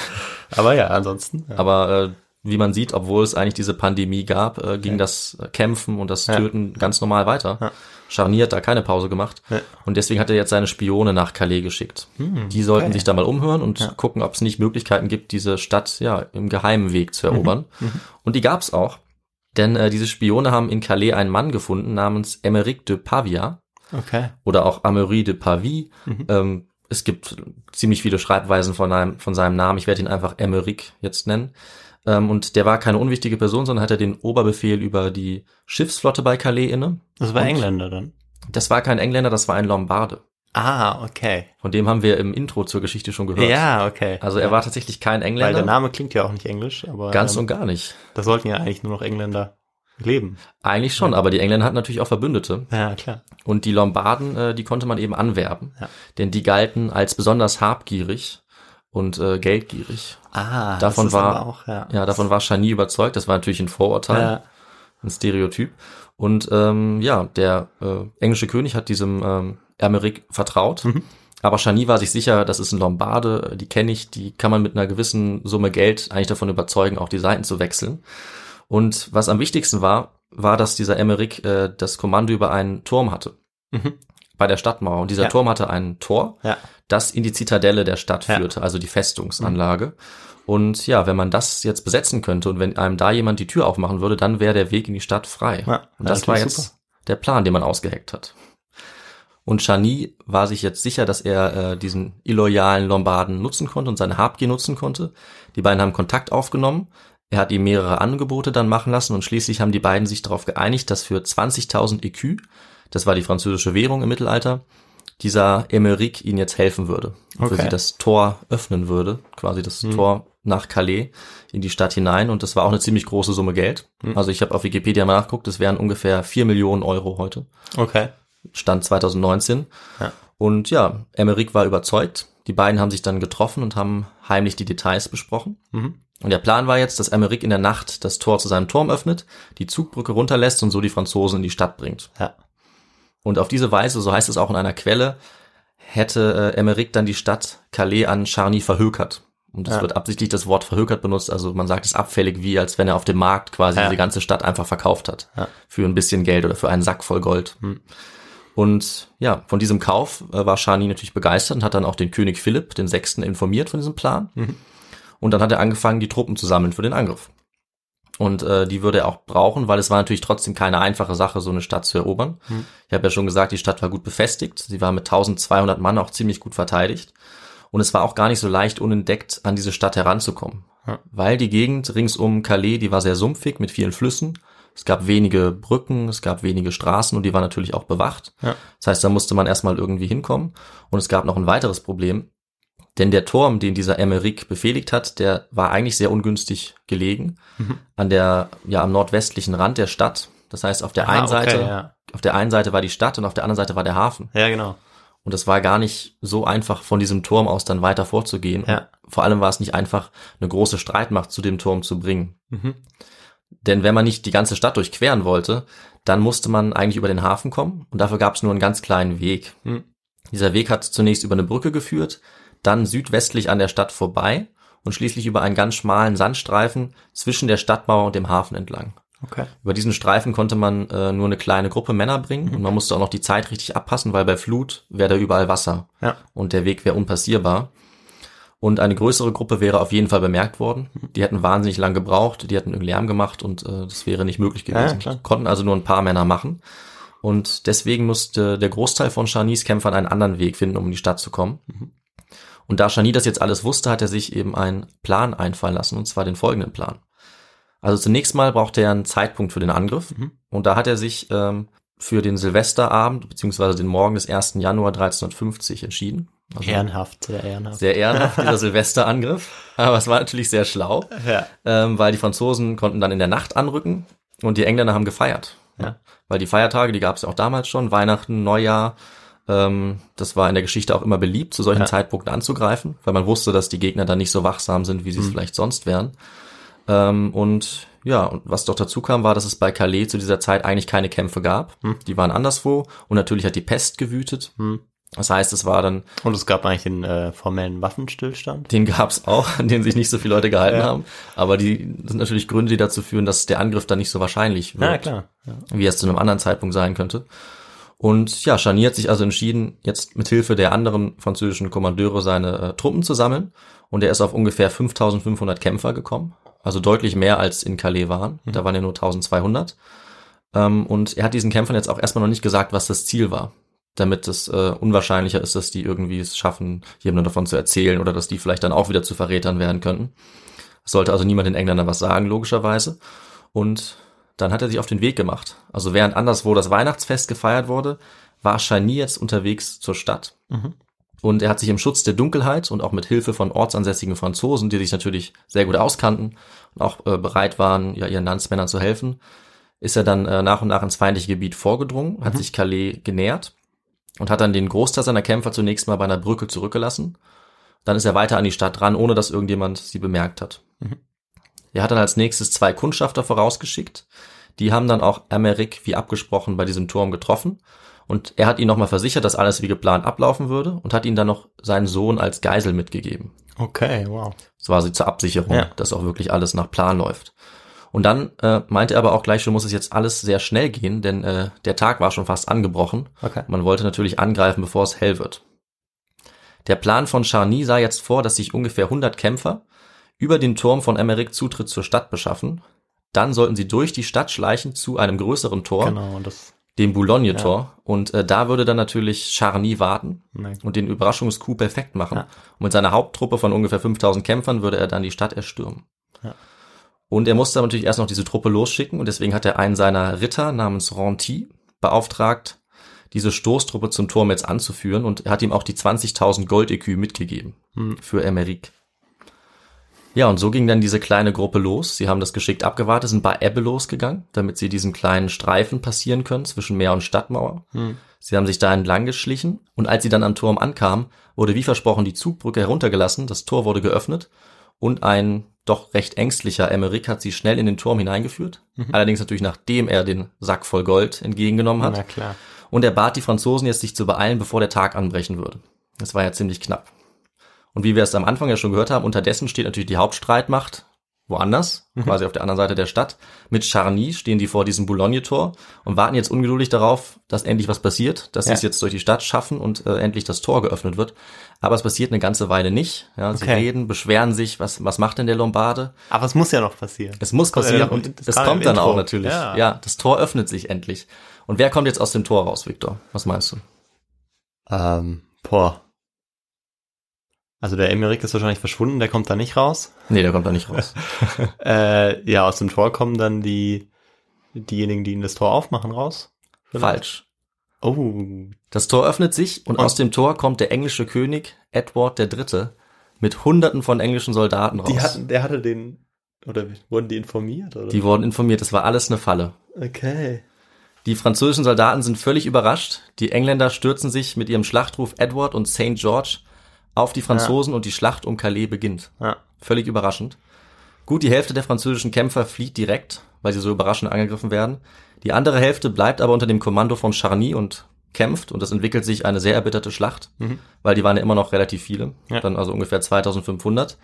Aber ja, ansonsten. Ja. Aber äh, wie man sieht, obwohl es eigentlich diese Pandemie gab, äh, ging ja. das Kämpfen und das Töten ja. ganz normal weiter. Ja. Charny hat da keine Pause gemacht. Ja. Und deswegen hat er jetzt seine Spione nach Calais geschickt. Hm, die sollten okay. sich da mal umhören und ja. gucken, ob es nicht Möglichkeiten gibt, diese Stadt ja im geheimen Weg zu erobern. Mhm. Mhm. Und die gab's auch. Denn äh, diese Spione haben in Calais einen Mann gefunden namens Aimeric de Pavia. Okay. Oder auch Aimeric de Pavie. Mhm. Ähm, es gibt ziemlich viele Schreibweisen von, einem, von seinem Namen. Ich werde ihn einfach Aimeric jetzt nennen. Ähm, und der war keine unwichtige Person, sondern hatte den Oberbefehl über die Schiffsflotte bei Calais inne. Das war und Engländer dann? Das war kein Engländer, das war ein Lombarde. Ah, okay. Von dem haben wir im Intro zur Geschichte schon gehört. Ja, okay. Also er war tatsächlich kein Engländer. Weil der Name klingt ja auch nicht englisch. Aber ganz ähm, und gar nicht. Da sollten ja eigentlich nur noch Engländer leben. Eigentlich schon, ja. aber die Engländer hatten natürlich auch Verbündete. Ja, klar. Und die Lombarden, äh, die konnte man eben anwerben. Ja. Denn die galten als besonders habgierig und äh, geldgierig. Ah, davon das ist war, aber auch, ja. Ja, davon war Charny überzeugt. Das war natürlich ein Vorurteil, ja. ein Stereotyp. Und ähm, ja, der äh, englische König hat diesem... Ähm, Aimeric vertraut, mhm. aber Charny war sich sicher, das ist ein Lombarde, die kenne ich, die kann man mit einer gewissen Summe Geld eigentlich davon überzeugen, auch die Seiten zu wechseln. Und was am wichtigsten war, war, dass dieser Aimeric äh, das Kommando über einen Turm hatte, mhm. bei der Stadtmauer. Und dieser ja. Turm hatte ein Tor, ja. das in die Zitadelle der Stadt ja. führte, also die Festungsanlage. Mhm. Und ja, wenn man das jetzt besetzen könnte und wenn einem da jemand die Tür aufmachen würde, dann wäre der Weg in die Stadt frei. Ja, und das war jetzt super. Der Plan, den man ausgeheckt hat. Und Charny war sich jetzt sicher, dass er äh, diesen illoyalen Lombarden nutzen konnte und seine Habgier nutzen konnte. Die beiden haben Kontakt aufgenommen. Er hat ihm mehrere Angebote dann machen lassen und schließlich haben die beiden sich darauf geeinigt, dass für zwanzigtausend Écus, das war die französische Währung im Mittelalter, dieser Aimeric ihnen jetzt helfen würde. Und okay. für sie das Tor öffnen würde, quasi das mhm. Tor nach Calais in die Stadt hinein. Und das war auch eine ziemlich große Summe Geld. Mhm. Also ich habe auf Wikipedia mal nachgeguckt, das wären ungefähr vier Millionen Euro heute. Okay. Stand zwanzig neunzehn. Ja. Und ja, Aimeric war überzeugt. Die beiden haben sich dann getroffen und haben heimlich die Details besprochen. Mhm. Und der Plan war jetzt, dass Aimeric in der Nacht das Tor zu seinem Turm öffnet, die Zugbrücke runterlässt und so die Franzosen in die Stadt bringt. Ja. Und auf diese Weise, so heißt es auch in einer Quelle, hätte äh, Aimeric dann die Stadt Calais an Charny verhökert. Und es ja. wird absichtlich das Wort verhökert benutzt, also man sagt es abfällig, wie als wenn er auf dem Markt quasi ja. diese ganze Stadt einfach verkauft hat. Ja. Für ein bisschen Geld oder für einen Sack voll Gold. Mhm. Und ja, von diesem Kauf äh, war Charny natürlich begeistert und hat dann auch den König Philipp den Sechsten informiert von diesem Plan. Mhm. Und dann hat er angefangen, die Truppen zu sammeln für den Angriff. Und äh, die würde er auch brauchen, weil es war natürlich trotzdem keine einfache Sache, so eine Stadt zu erobern. Mhm. Ich habe ja schon gesagt, die Stadt war gut befestigt. Sie war mit zwölfhundert Mann auch ziemlich gut verteidigt. Und es war auch gar nicht so leicht, unentdeckt an diese Stadt heranzukommen. Mhm. Weil die Gegend rings um Calais, die war sehr sumpfig mit vielen Flüssen. Es gab wenige Brücken, es gab wenige Straßen und die waren natürlich auch bewacht. Ja. Das heißt, da musste man erstmal irgendwie hinkommen. Und es gab noch ein weiteres Problem, denn der Turm, den dieser Aimeric befehligt hat, der war eigentlich sehr ungünstig gelegen mhm. an der, ja, am nordwestlichen Rand der Stadt. Das heißt, auf der ah, einen okay, Seite, ja. auf der einen Seite war die Stadt und auf der anderen Seite war der Hafen. Ja, genau. Und es war gar nicht so einfach, von diesem Turm aus dann weiter vorzugehen. Ja. Vor allem war es nicht einfach, eine große Streitmacht zu dem Turm zu bringen. Mhm. Denn wenn man nicht die ganze Stadt durchqueren wollte, dann musste man eigentlich über den Hafen kommen und dafür gab es nur einen ganz kleinen Weg. Mhm. Dieser Weg hat zunächst über eine Brücke geführt, dann südwestlich an der Stadt vorbei und schließlich über einen ganz schmalen Sandstreifen zwischen der Stadtmauer und dem Hafen entlang. Okay. Über diesen Streifen konnte man äh, nur eine kleine Gruppe Männer bringen mhm. und man musste auch noch die Zeit richtig abpassen, weil bei Flut wäre da überall Wasser ja. und der Weg wäre unpassierbar. Und eine größere Gruppe wäre auf jeden Fall bemerkt worden. Die hätten wahnsinnig lang gebraucht, die hätten irgendwie Lärm gemacht und äh, das wäre nicht möglich gewesen. Ja, konnten also nur ein paar Männer machen. Und deswegen musste der Großteil von Charnys Kämpfern einen anderen Weg finden, um in die Stadt zu kommen. Mhm. Und da Charny das jetzt alles wusste, hat er sich eben einen Plan einfallen lassen, und zwar den folgenden Plan. Also zunächst mal brauchte er einen Zeitpunkt für den Angriff. Mhm. Und da hat er sich ähm, für den Silvesterabend bzw. den Morgen des ersten Januar dreizehnhundertfünfzig entschieden. Also ehrenhaft, sehr ehrenhaft. Sehr ehrenhaft, dieser Silvesterangriff. Aber es war natürlich sehr schlau, ja. ähm, weil die Franzosen konnten dann in der Nacht anrücken und die Engländer haben gefeiert. Ja. Weil die Feiertage, die gab es ja auch damals schon, Weihnachten, Neujahr, ähm, das war in der Geschichte auch immer beliebt, zu solchen ja. Zeitpunkten anzugreifen, weil man wusste, dass die Gegner dann nicht so wachsam sind, wie sie es mhm. vielleicht sonst wären. Ähm, und ja, und was doch dazu kam, war, dass es bei Calais zu dieser Zeit eigentlich keine Kämpfe gab. Mhm. Die waren anderswo und natürlich hat die Pest gewütet. Mhm. Das heißt, es war dann... Und es gab eigentlich einen äh, formellen Waffenstillstand. Den gab's auch, an den sich nicht so viele Leute gehalten ja. haben. Aber die sind natürlich Gründe, die dazu führen, dass der Angriff dann nicht so wahrscheinlich wird. Ja, klar. Ja. Wie es zu einem anderen Zeitpunkt sein könnte. Und ja, Charny hat sich also entschieden, jetzt mit Hilfe der anderen französischen Kommandeure seine äh, Truppen zu sammeln. Und er ist auf ungefähr fünftausendfünfhundert Kämpfer gekommen. Also deutlich mehr als in Calais waren. Mhm. Da waren ja nur zwölfhundert. Ähm, und er hat diesen Kämpfern jetzt auch erstmal noch nicht gesagt, was das Ziel war. Damit es äh, unwahrscheinlicher ist, dass die irgendwie es schaffen, jemandem davon zu erzählen oder dass die vielleicht dann auch wieder zu Verrätern werden könnten. Es sollte also niemand den Engländern was sagen, logischerweise. Und dann hat er sich auf den Weg gemacht. Also während anderswo das Weihnachtsfest gefeiert wurde, war Charny jetzt unterwegs zur Stadt. Mhm. Und er hat sich im Schutz der Dunkelheit und auch mit Hilfe von ortsansässigen Franzosen, die sich natürlich sehr gut auskannten und auch äh, bereit waren, ja, ihren Landsmännern zu helfen, ist er dann äh, nach und nach ins feindliche Gebiet vorgedrungen, mhm. hat sich Calais genähert und hat dann den Großteil seiner Kämpfer zunächst mal bei einer Brücke zurückgelassen. Dann ist er weiter an die Stadt ran, ohne dass irgendjemand sie bemerkt hat. Mhm. Er hat dann als nächstes zwei Kundschafter vorausgeschickt. Die haben dann auch Aimeric wie abgesprochen bei diesem Turm getroffen. Und er hat ihn nochmal versichert, dass alles wie geplant ablaufen würde und hat ihm dann noch seinen Sohn als Geisel mitgegeben. Okay, wow. Das war sie zur Absicherung, ja. dass auch wirklich alles nach Plan läuft. Und dann äh, meinte er aber auch gleich schon, muss es jetzt alles sehr schnell gehen, denn äh, der Tag war schon fast angebrochen. Okay. Man wollte natürlich angreifen, bevor es hell wird. Der Plan von Charny sah jetzt vor, dass sich ungefähr hundert Kämpfer über den Turm von Aimeric Zutritt zur Stadt beschaffen. Dann sollten sie durch die Stadt schleichen zu einem größeren Tor, genau, das, dem Boulogne-Tor. Ja. Und äh, da würde dann natürlich Charny warten Nein. und den Überraschungscoup perfekt machen. Ja. Und mit seiner Haupttruppe von ungefähr fünftausend Kämpfern würde er dann die Stadt erstürmen. Ja. Und er musste natürlich erst noch diese Truppe losschicken. Und deswegen hat er einen seiner Ritter namens Renty beauftragt, diese Stoßtruppe zum Turm jetzt anzuführen. Und er hat ihm auch die zwanzigtausend Gold-E Q mitgegeben hm. für Aimeric. Ja, und so ging dann diese kleine Gruppe los. Sie haben das geschickt abgewartet, sind bei Ebbe losgegangen, damit sie diesen kleinen Streifen passieren können zwischen Meer und Stadtmauer. Hm. Sie haben sich da entlang geschlichen und als sie dann am Turm ankamen, wurde wie versprochen die Zugbrücke heruntergelassen, das Tor wurde geöffnet und ein doch recht ängstlicher Aimeric hat sie schnell in den Turm hineingeführt. Mhm. Allerdings natürlich, nachdem er den Sack voll Gold entgegengenommen hat. Na klar. Und er bat die Franzosen jetzt, sich zu beeilen, bevor der Tag anbrechen würde. Das war ja ziemlich knapp. Und wie wir es am Anfang ja schon gehört haben, unterdessen steht natürlich die Hauptstreitmacht woanders, mhm. quasi auf der anderen Seite der Stadt. Mit Charny stehen die vor diesem Boulogne-Tor und warten jetzt ungeduldig darauf, dass endlich was passiert, dass ja. sie es jetzt durch die Stadt schaffen und äh, endlich das Tor geöffnet wird. Aber es passiert eine ganze Weile nicht. Ja, sie okay. reden, beschweren sich, was was macht denn der Lombarde? Aber es muss ja noch passieren. Es muss passieren und es kommt dann auch natürlich. Ja. ja, das Tor öffnet sich endlich. Und wer kommt jetzt aus dem Tor raus, Viktor? Was meinst du? Ähm, boah. Also der Aimeric ist wahrscheinlich verschwunden, der kommt da nicht raus. Nee, der kommt da nicht raus. äh, ja, aus dem Tor kommen dann die diejenigen, die in das Tor aufmachen, raus. Vielleicht? Falsch. Oh. Das Tor öffnet sich und, und aus dem Tor kommt der englische König Edward der Dritte mit hunderten von englischen Soldaten raus. Die hatten, der hatte den, oder wurden die informiert? Oder? Die wurden informiert, das war alles eine Falle. Okay. Die französischen Soldaten sind völlig überrascht. Die Engländer stürzen sich mit ihrem Schlachtruf Edward und Saint George auf die Franzosen ja. und die Schlacht um Calais beginnt. Ja. Völlig überraschend. Gut, die Hälfte der französischen Kämpfer flieht direkt, weil sie so überraschend angegriffen werden. Die andere Hälfte bleibt aber unter dem Kommando von Charny und kämpft und es entwickelt sich eine sehr erbitterte Schlacht, mhm. weil die waren ja immer noch relativ viele, ja. dann also ungefähr zweitausendfünfhundert.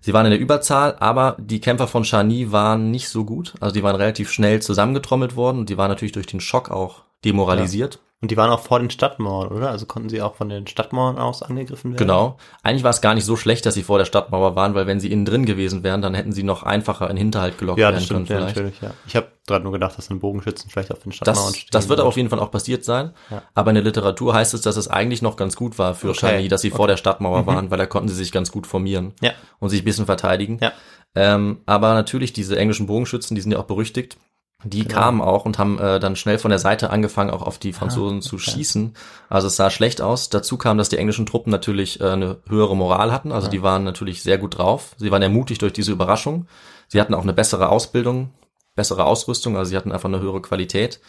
Sie waren in der Überzahl, aber die Kämpfer von Charny waren nicht so gut, also die waren relativ schnell zusammengetrommelt worden und die waren natürlich durch den Schock auch demoralisiert. Ja. Und die waren auch vor den Stadtmauern, oder? Also konnten sie auch von den Stadtmauern aus angegriffen werden? Genau. Eigentlich war es gar nicht so schlecht, dass sie vor der Stadtmauer waren, weil wenn sie innen drin gewesen wären, dann hätten sie noch einfacher in den Hinterhalt gelockt ja, werden stimmt, können. Ja, das stimmt, natürlich, ja. Ich habe gerade nur gedacht, dass dann Bogenschützen vielleicht auf den Stadtmauern stehen. Das wird aber auf jeden Fall auch passiert sein. Ja. Aber in der Literatur heißt es, dass es eigentlich noch ganz gut war für okay. Charny, dass sie okay. vor der Stadtmauer mhm. waren, weil da konnten sie sich ganz gut formieren ja. und sich ein bisschen verteidigen. Ja. Ähm, aber natürlich, diese englischen Bogenschützen, die sind ja auch berüchtigt. Die genau. kamen auch und haben äh, dann schnell von der Seite angefangen, auch auf die Franzosen ah, okay. zu schießen. Also es sah schlecht aus. Dazu kam, dass die englischen Truppen natürlich äh, eine höhere Moral hatten. Also ja. die waren natürlich sehr gut drauf. Sie waren ermutigt durch diese Überraschung. Sie hatten auch eine bessere Ausbildung, bessere Ausrüstung. Also sie hatten einfach eine höhere Qualität.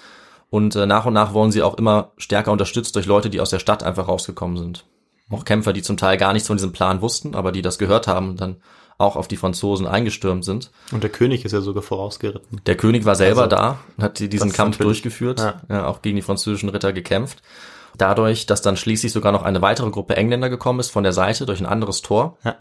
Und äh, nach und nach wurden sie auch immer stärker unterstützt durch Leute, die aus der Stadt einfach rausgekommen sind. Auch Kämpfer, die zum Teil gar nichts von diesem Plan wussten, aber die das gehört haben und dann auch auf die Franzosen eingestürmt sind. Und der König ist ja sogar vorausgeritten. Der König war selber also, da und hat diesen Kampf durchgeführt, ja. Ja, auch gegen die französischen Ritter gekämpft. Dadurch, dass dann schließlich sogar noch eine weitere Gruppe Engländer gekommen ist von der Seite durch ein anderes Tor ja.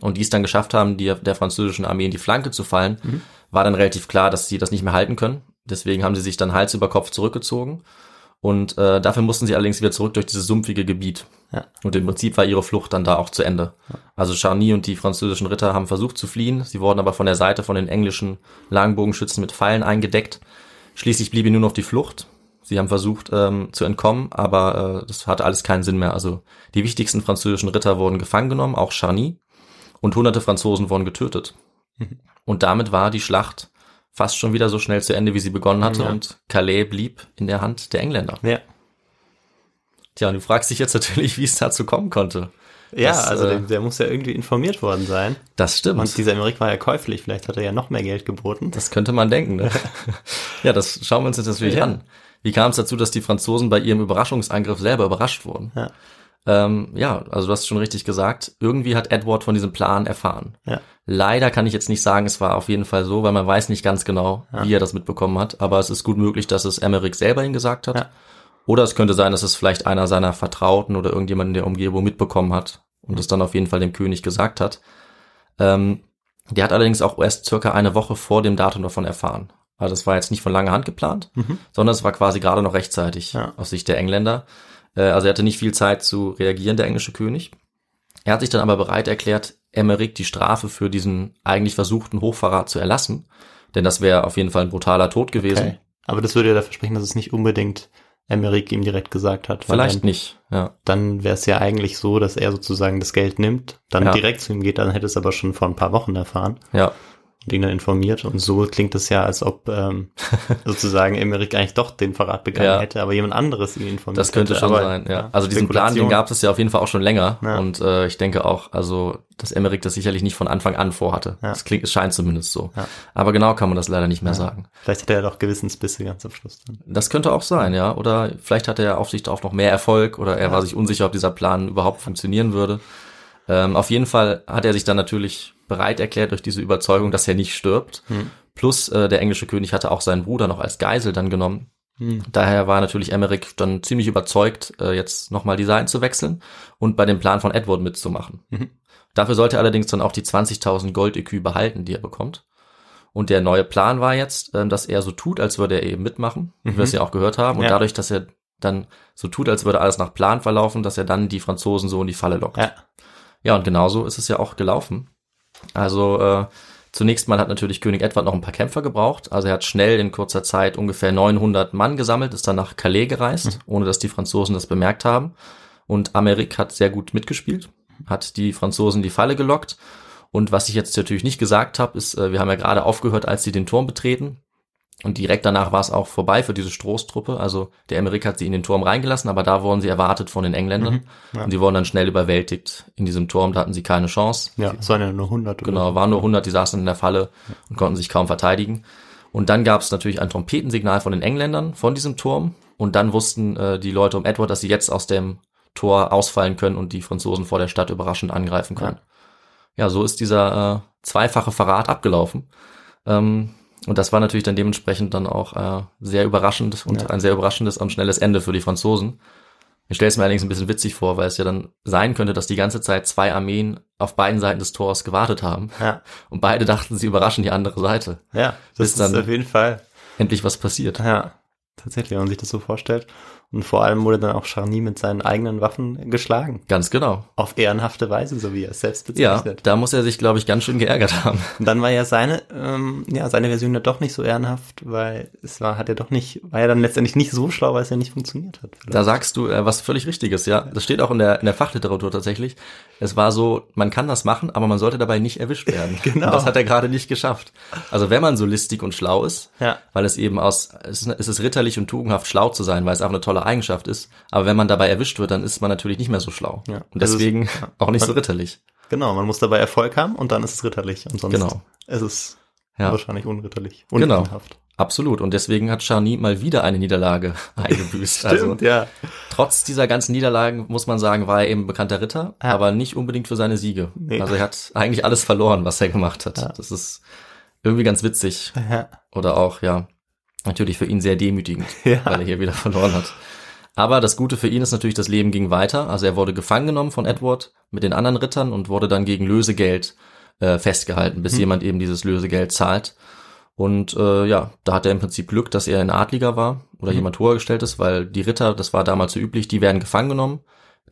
und die es dann geschafft haben, die, der französischen Armee in die Flanke zu fallen, mhm. war dann relativ klar, dass sie das nicht mehr halten können. Deswegen haben sie sich dann Hals über Kopf zurückgezogen. Und äh, dafür mussten sie allerdings wieder zurück durch dieses sumpfige Gebiet. Ja. Und im Prinzip war ihre Flucht dann da auch zu Ende. Ja. Also Charny und die französischen Ritter haben versucht zu fliehen. Sie wurden aber von der Seite von den englischen Langbogenschützen mit Pfeilen eingedeckt. Schließlich blieb ihnen nur noch die Flucht. Sie haben versucht ähm, zu entkommen, aber äh, das hatte alles keinen Sinn mehr. Also die wichtigsten französischen Ritter wurden gefangen genommen, auch Charny. Und hunderte Franzosen wurden getötet. Mhm. Und damit war die Schlacht fast schon wieder so schnell zu Ende, wie sie begonnen hatte, ja. Und Calais blieb in der Hand der Engländer. Ja. Tja, und du fragst dich jetzt natürlich, wie es dazu kommen konnte. Ja, dass, also der, der muss ja irgendwie informiert worden sein. Das stimmt. Und dieser Aimeric war ja käuflich, vielleicht hat er ja noch mehr Geld geboten. Das könnte man denken, ne? Ja, das schauen wir uns jetzt natürlich ja. an. Wie kam es dazu, dass die Franzosen bei ihrem Überraschungsangriff selber überrascht wurden? Ja. Ähm, ja, also du hast schon richtig gesagt, irgendwie hat Edward von diesem Plan erfahren. Ja. Leider kann ich jetzt nicht sagen, es war auf jeden Fall so, weil man weiß nicht ganz genau, ja. wie er das mitbekommen hat. Aber es ist gut möglich, dass es Aimeric selber ihm gesagt hat. Ja. Oder es könnte sein, dass es vielleicht einer seiner Vertrauten oder irgendjemand in der Umgebung mitbekommen hat und es dann auf jeden Fall dem König gesagt hat. Ähm, der hat allerdings auch erst circa eine Woche vor dem Datum davon erfahren. Also das war jetzt nicht von langer Hand geplant, mhm. sondern es war quasi gerade noch rechtzeitig ja. aus Sicht der Engländer. Also er hatte nicht viel Zeit zu reagieren, der englische König. Er hat sich dann aber bereit erklärt, Aimeric die Strafe für diesen eigentlich versuchten Hochverrat zu erlassen. Denn das wäre auf jeden Fall ein brutaler Tod gewesen. Okay. Aber das würde ja dafür sprechen, dass es nicht unbedingt Aimeric ihm direkt gesagt hat. Vielleicht dann, nicht, ja. Dann wäre es ja eigentlich so, dass er sozusagen das Geld nimmt, dann ja. direkt zu ihm geht, dann hätte es aber schon vor ein paar Wochen erfahren. Ja. Und ihn dann informiert. Und so klingt es ja, als ob ähm, sozusagen Aimeric eigentlich doch den Verrat begangen ja. hätte, aber jemand anderes ihn informiert hätte. Das könnte hätte. schon aber, sein, ja. ja. Also diesen Plan, den gab es ja auf jeden Fall auch schon länger. Ja. Und äh, ich denke auch, also dass Aimeric das sicherlich nicht von Anfang an vorhatte. Ja. Das klingt, es scheint zumindest so. Ja. Aber genau kann man das leider nicht mehr ja. sagen. Vielleicht hatte er doch Gewissensbisse ganz am Schluss dann. Das könnte auch sein, ja. Oder vielleicht hatte er auf sich auch noch mehr Erfolg oder er ja. war sich unsicher, ob dieser Plan überhaupt funktionieren würde. Ähm, auf jeden Fall hat er sich dann natürlich bereit erklärt durch diese Überzeugung, dass er nicht stirbt. Hm. Plus äh, der englische König hatte auch seinen Bruder noch als Geisel dann genommen. Hm. Daher war natürlich Aimeric dann ziemlich überzeugt, äh, jetzt nochmal die Seiten zu wechseln und bei dem Plan von Edward mitzumachen. Mhm. Dafür sollte er allerdings dann auch die zwanzigtausend Gold-E Q behalten, die er bekommt. Und der neue Plan war jetzt, äh, dass er so tut, als würde er eben mitmachen, mhm. wie wir es ja auch gehört haben. Und ja. dadurch, dass er dann so tut, als würde alles nach Plan verlaufen, dass er dann die Franzosen so in die Falle lockt. Ja. Ja, und genauso ist es ja auch gelaufen. Also äh, zunächst mal hat natürlich König Edward noch ein paar Kämpfer gebraucht. Also er hat schnell in kurzer Zeit ungefähr neunhundert Mann gesammelt, ist dann nach Calais gereist, mhm. ohne dass die Franzosen das bemerkt haben. Und Aimeric hat sehr gut mitgespielt, hat die Franzosen in die Falle gelockt. Und was ich jetzt natürlich nicht gesagt habe, ist, äh, wir haben ja gerade aufgehört, als sie den Turm betreten. Und direkt danach war es auch vorbei für diese Stroßtruppe. Also der Aimeric hat sie in den Turm reingelassen, aber da wurden sie erwartet von den Engländern. Mhm, ja. Und sie wurden dann schnell überwältigt in diesem Turm. Da hatten sie keine Chance. Ja, es waren ja nur hundert. Genau, oder? Waren nur hundert, die saßen in der Falle ja. und konnten sich kaum verteidigen. Und dann gab es natürlich ein Trompetensignal von den Engländern von diesem Turm. Und dann wussten äh, die Leute um Edward, dass sie jetzt aus dem Tor ausfallen können und die Franzosen vor der Stadt überraschend angreifen können. Ja, ja, so ist dieser äh, zweifache Verrat abgelaufen. Ähm, Und das war natürlich dann dementsprechend dann auch äh, sehr überraschend und ja. ein sehr überraschendes und schnelles Ende für die Franzosen. Ich stelle es mir allerdings ein bisschen witzig vor, weil es ja dann sein könnte, dass die ganze Zeit zwei Armeen auf beiden Seiten des Tors gewartet haben. Ja. Und beide dachten, sie überraschen die andere Seite. Ja, das bis ist auf jeden Fall endlich was passiert. Ja, tatsächlich, wenn man sich das so vorstellt. Und vor allem wurde dann auch Charny mit seinen eigenen Waffen geschlagen. Ganz genau. Auf ehrenhafte Weise, so wie er es selbst bezeichnet. Ja, da muss er sich, glaube ich, ganz schön geärgert haben. Und dann war ja seine ähm, ja seine Version ja doch nicht so ehrenhaft, weil es war hat er doch nicht, war ja dann letztendlich nicht so schlau, weil es ja nicht funktioniert hat. Vielleicht. Da sagst du äh, was völlig Richtiges, ja. Das steht auch in der in der Fachliteratur tatsächlich. Es war so, man kann das machen, aber man sollte dabei nicht erwischt werden. Genau. Und das hat er gerade nicht geschafft. Also wenn man so listig und schlau ist, ja. weil es eben aus, es ist, es ist ritterlich und tugendhaft schlau zu sein, weil es einfach eine tolle Eigenschaft ist, aber wenn man dabei erwischt wird, dann ist man natürlich nicht mehr so schlau. Ja, und deswegen ist, auch nicht man, so ritterlich. Genau, man muss dabei Erfolg haben und dann ist es ritterlich. Und sonst genau. ist es ja. wahrscheinlich unritterlich. Genau, absolut. Und deswegen hat Charny mal wieder eine Niederlage eingebüßt. Stimmt, also, ja. Trotz dieser ganzen Niederlagen, muss man sagen, war er eben bekannter Ritter, ja. aber nicht unbedingt für seine Siege. Nee. Also er hat eigentlich alles verloren, was er gemacht hat. Ja. Das ist irgendwie ganz witzig. Ja. Oder auch, ja, natürlich für ihn sehr demütigend, ja. weil er hier wieder verloren hat. Aber das Gute für ihn ist natürlich, das Leben ging weiter. Also er wurde gefangen genommen von Edward mit den anderen Rittern und wurde dann gegen Lösegeld äh, festgehalten, bis hm. jemand eben dieses Lösegeld zahlt. Und äh, ja, da hat er im Prinzip Glück, dass er ein Adliger war oder mhm. jemand höher gestellt ist, weil die Ritter, das war damals so üblich, die werden gefangen genommen,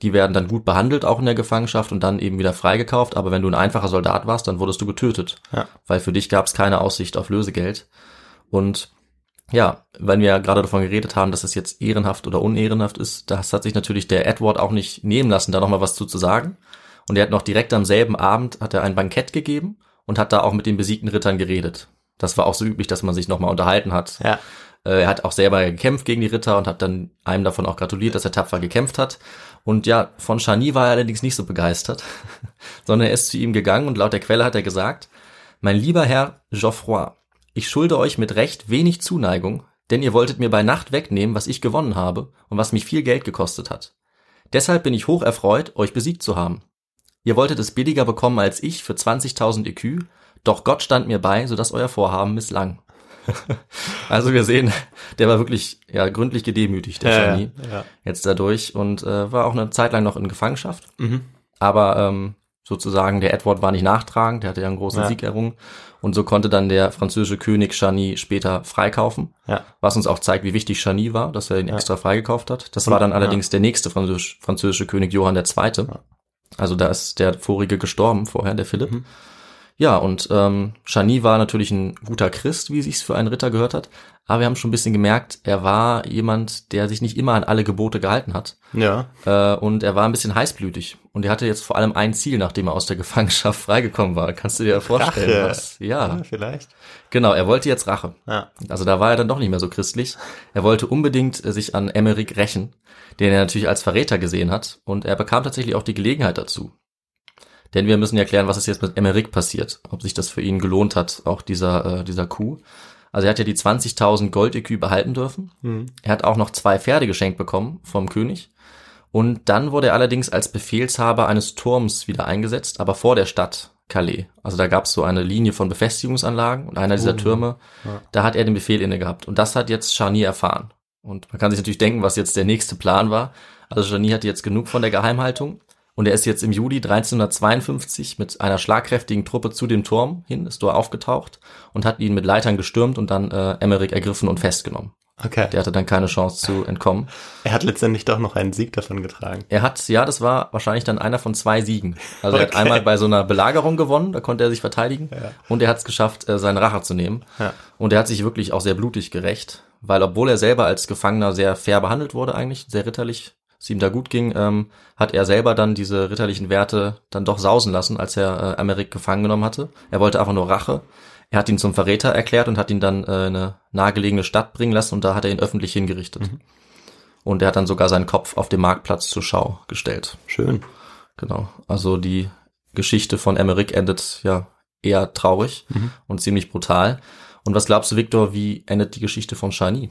die werden dann gut behandelt, auch in der Gefangenschaft und dann eben wieder freigekauft. Aber wenn du ein einfacher Soldat warst, dann wurdest du getötet, ja. weil für dich gab es keine Aussicht auf Lösegeld. Und ja, wenn wir gerade davon geredet haben, dass es jetzt ehrenhaft oder unehrenhaft ist, das hat sich natürlich der Edward auch nicht nehmen lassen, da nochmal was zu, zu sagen. Und er hat noch direkt am selben Abend, hat er ein Bankett gegeben und hat da auch mit den besiegten Rittern geredet. Das war auch so üblich, dass man sich nochmal unterhalten hat. Ja. Er hat auch selber gekämpft gegen die Ritter und hat dann einem davon auch gratuliert, dass er tapfer gekämpft hat. Und ja, von Charny war er allerdings nicht so begeistert, sondern er ist zu ihm gegangen und laut der Quelle hat er gesagt: Mein lieber Herr Geoffroy, ich schulde euch mit Recht wenig Zuneigung, denn ihr wolltet mir bei Nacht wegnehmen, was ich gewonnen habe und was mich viel Geld gekostet hat. Deshalb bin ich hoch erfreut, euch besiegt zu haben. Ihr wolltet es billiger bekommen als ich für zwanzigtausend Écus, doch Gott stand mir bei, sodass euer Vorhaben misslang. Also wir sehen, der war wirklich ja gründlich gedemütigt, der ja, Charny, ja, ja. jetzt dadurch und äh, war auch eine Zeit lang noch in Gefangenschaft. Mhm. Aber ähm, sozusagen der Edward war nicht nachtragend, der hatte ja einen großen ja. Sieg errungen und so konnte dann der französische König Charny später freikaufen, ja. was uns auch zeigt, wie wichtig Charny war, dass er ihn ja. extra freigekauft hat. Das und, war dann allerdings ja. der nächste französisch, französische König, Johann der Zweite. Ja. Also da ist der vorige gestorben vorher, der Philipp. Mhm. Ja, und ähm, Charny war natürlich ein guter Christ, wie sich's für einen Ritter gehört hat. Aber wir haben schon ein bisschen gemerkt, er war jemand, der sich nicht immer an alle Gebote gehalten hat. Ja. Äh, und er war ein bisschen heißblütig. Und er hatte jetzt vor allem ein Ziel, nachdem er aus der Gefangenschaft freigekommen war. Kannst du dir vorstellen, Rache. was? Ja. ja. Vielleicht. Genau, er wollte jetzt Rache. Ja. Also da war er dann doch nicht mehr so christlich. Er wollte unbedingt äh, sich an Aimeric rächen, den er natürlich als Verräter gesehen hat. Und er bekam tatsächlich auch die Gelegenheit dazu. Denn wir müssen ja klären, was ist jetzt mit Aimeric passiert, ob sich das für ihn gelohnt hat, auch dieser äh, dieser Coup. Also er hat ja die zwanzigtausend Gold-Écus behalten dürfen. Mhm. Er hat auch noch zwei Pferde geschenkt bekommen vom König. Und dann wurde er allerdings als Befehlshaber eines Turms wieder eingesetzt, aber vor der Stadt Calais. Also da gab es so eine Linie von Befestigungsanlagen und einer dieser mhm. Türme, ja. da hat er den Befehl inne gehabt. Und das hat jetzt Charny erfahren. Und man kann sich natürlich denken, was jetzt der nächste Plan war. Also Charny hatte jetzt genug von der Geheimhaltung. Und er ist jetzt im Juli dreizehnhundertzweiundfünfzig mit einer schlagkräftigen Truppe zu dem Turm hin, ist dort aufgetaucht und hat ihn mit Leitern gestürmt und dann äh, Aimeric ergriffen und festgenommen. Okay. Der hatte dann keine Chance zu entkommen. Er hat letztendlich doch noch einen Sieg davon getragen. Er hat, ja, das war wahrscheinlich dann einer von zwei Siegen. Also okay. er hat einmal bei so einer Belagerung gewonnen, da konnte er sich verteidigen. Ja. Und er hat es geschafft, seine Rache zu nehmen. Ja. Und er hat sich wirklich auch sehr blutig gerächt, weil obwohl er selber als Gefangener sehr fair behandelt wurde eigentlich, sehr ritterlich, es ihm da gut ging, ähm, hat er selber dann diese ritterlichen Werte dann doch sausen lassen, als er äh, Aimeric gefangen genommen hatte. Er wollte einfach nur Rache. Er hat ihn zum Verräter erklärt und hat ihn dann äh, in eine nahegelegene Stadt bringen lassen und da hat er ihn öffentlich hingerichtet. Mhm. Und er hat dann sogar seinen Kopf auf dem Marktplatz zur Schau gestellt. Schön. Genau. Also die Geschichte von Aimeric endet ja eher traurig mhm. und ziemlich brutal. Und was glaubst du, Victor, wie endet die Geschichte von Charny?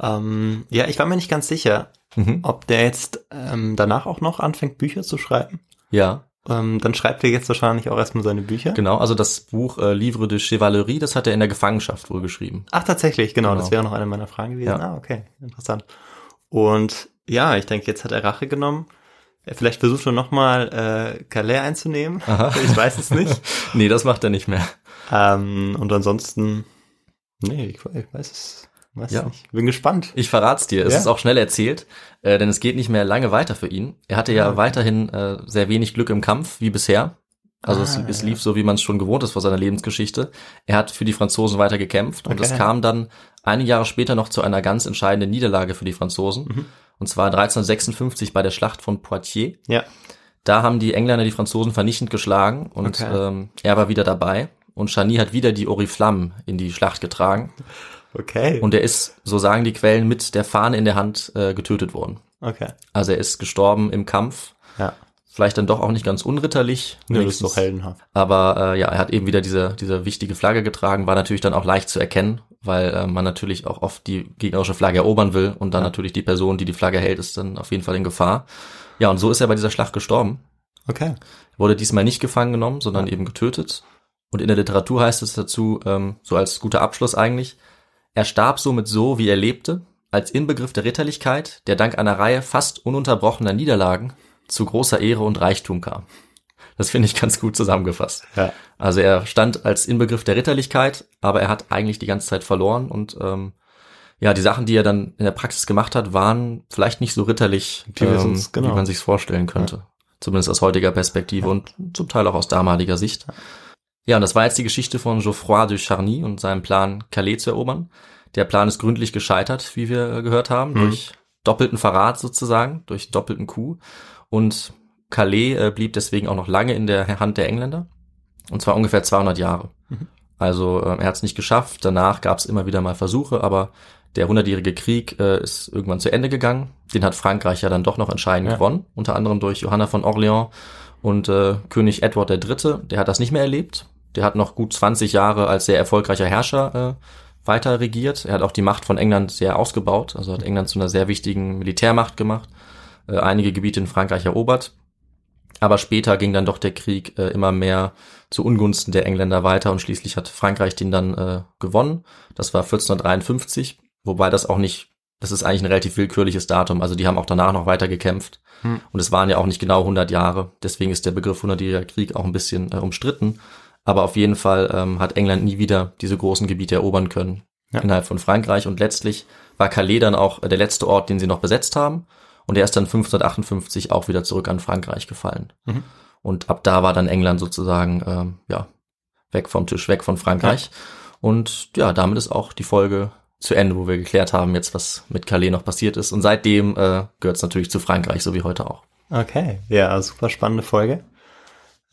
Ähm, ja, ich war mir nicht ganz sicher. Mhm. Ob der jetzt ähm, danach auch noch anfängt, Bücher zu schreiben. Ja. Ähm, dann schreibt er jetzt wahrscheinlich auch erstmal seine Bücher. Genau, also das Buch äh, Livre de Chevalerie, das hat er in der Gefangenschaft wohl geschrieben. Ach, tatsächlich, genau, genau. Das wäre noch eine meiner Fragen gewesen. Ja. Ah, okay, interessant. Und ja, ich denke, jetzt hat er Rache genommen. Vielleicht versucht er nochmal äh, Calais einzunehmen. Aha. Ich weiß es nicht. Nee, das macht er nicht mehr. Ähm, und ansonsten, nee, ich, ich weiß es Weiß ja. nicht. Bin gespannt. Ich verrat's dir. Es ja. ist auch schnell erzählt, äh, denn es geht nicht mehr lange weiter für ihn. Er hatte ja, ja okay. weiterhin äh, sehr wenig Glück im Kampf, wie bisher. Also ah, es, es lief ja. so, wie man es schon gewohnt ist vor seiner Lebensgeschichte. Er hat für die Franzosen weiter gekämpft okay. und es kam dann einige Jahre später noch zu einer ganz entscheidenden Niederlage für die Franzosen. Mhm. Und zwar dreizehnhundertsechsundfünfzig bei der Schlacht von Poitiers. Ja. Da haben die Engländer die Franzosen vernichtend geschlagen und okay. ähm, er war wieder dabei. Und Charny hat wieder die Oriflamme in die Schlacht getragen. Okay. Und er ist, so sagen die Quellen, mit der Fahne in der Hand äh, getötet worden. Okay. Also er ist gestorben im Kampf. Ja. Vielleicht dann doch auch nicht ganz unritterlich. Nee, das ist doch heldenhaft. Aber äh, ja, er hat eben wieder diese diese wichtige Flagge getragen, war natürlich dann auch leicht zu erkennen, weil äh, man natürlich auch oft die gegnerische Flagge erobern will und dann ja. natürlich die Person, die die Flagge hält, ist dann auf jeden Fall in Gefahr. Ja, und so ist er bei dieser Schlacht gestorben. Okay. Wurde diesmal nicht gefangen genommen, sondern ja. eben getötet. Und in der Literatur heißt es dazu, ähm, so als guter Abschluss eigentlich: Er starb somit so, wie er lebte, als Inbegriff der Ritterlichkeit, der dank einer Reihe fast ununterbrochener Niederlagen zu großer Ehre und Reichtum kam. Das finde ich ganz gut zusammengefasst. Ja. Also er stand als Inbegriff der Ritterlichkeit, aber er hat eigentlich die ganze Zeit verloren und ähm, ja, die Sachen, die er dann in der Praxis gemacht hat, waren vielleicht nicht so ritterlich, die ähm, uns, genau. wie man sich's vorstellen könnte. Ja. Zumindest aus heutiger Perspektive ja. und zum Teil auch aus damaliger Sicht. Ja. ja, und das war jetzt die Geschichte von Geoffroy de Charny und seinem Plan, Calais zu erobern. Der Plan ist gründlich gescheitert, wie wir gehört haben, mhm. durch doppelten Verrat sozusagen, durch doppelten Coup. Und Calais äh, blieb deswegen auch noch lange in der Hand der Engländer. Und zwar ungefähr zweihundert Jahre. Mhm. Also äh, er hat es nicht geschafft. Danach gab es immer wieder mal Versuche, aber der hundertjährige Krieg äh, ist irgendwann zu Ende gegangen. Den hat Frankreich ja dann doch noch entscheidend ja. gewonnen, unter anderem durch Johanna von Orléans und äh, König Edward der Dritte. Der hat das nicht mehr erlebt. Der hat noch gut zwanzig Jahre als sehr erfolgreicher Herrscher äh, weiter regiert. Er hat auch die Macht von England sehr ausgebaut, also hat England zu einer sehr wichtigen Militärmacht gemacht, äh, einige Gebiete in Frankreich erobert. Aber später ging dann doch der Krieg äh, immer mehr zu Ungunsten der Engländer weiter und schließlich hat Frankreich den dann äh, gewonnen. Das war vierzehnhundertdreiundfünfzig, wobei das auch nicht, das ist eigentlich ein relativ willkürliches Datum, also die haben auch danach noch weiter gekämpft hm. und es waren ja auch nicht genau hundert Jahre, deswegen ist der Begriff hundertjähriger Krieg auch ein bisschen äh, umstritten. Aber auf jeden Fall ähm, hat England nie wieder diese großen Gebiete erobern können ja. innerhalb von Frankreich. Und letztlich war Calais dann auch der letzte Ort, den sie noch besetzt haben. Und er ist dann fünfzehnhundertachtundfünfzig auch wieder zurück an Frankreich gefallen. Mhm. Und ab da war dann England sozusagen ähm, ja weg vom Tisch, weg von Frankreich. Ja. Und ja, damit ist auch die Folge zu Ende, wo wir geklärt haben jetzt, was mit Calais noch passiert ist. Und seitdem äh, gehört es natürlich zu Frankreich, so wie heute auch. Okay, ja, super spannende Folge.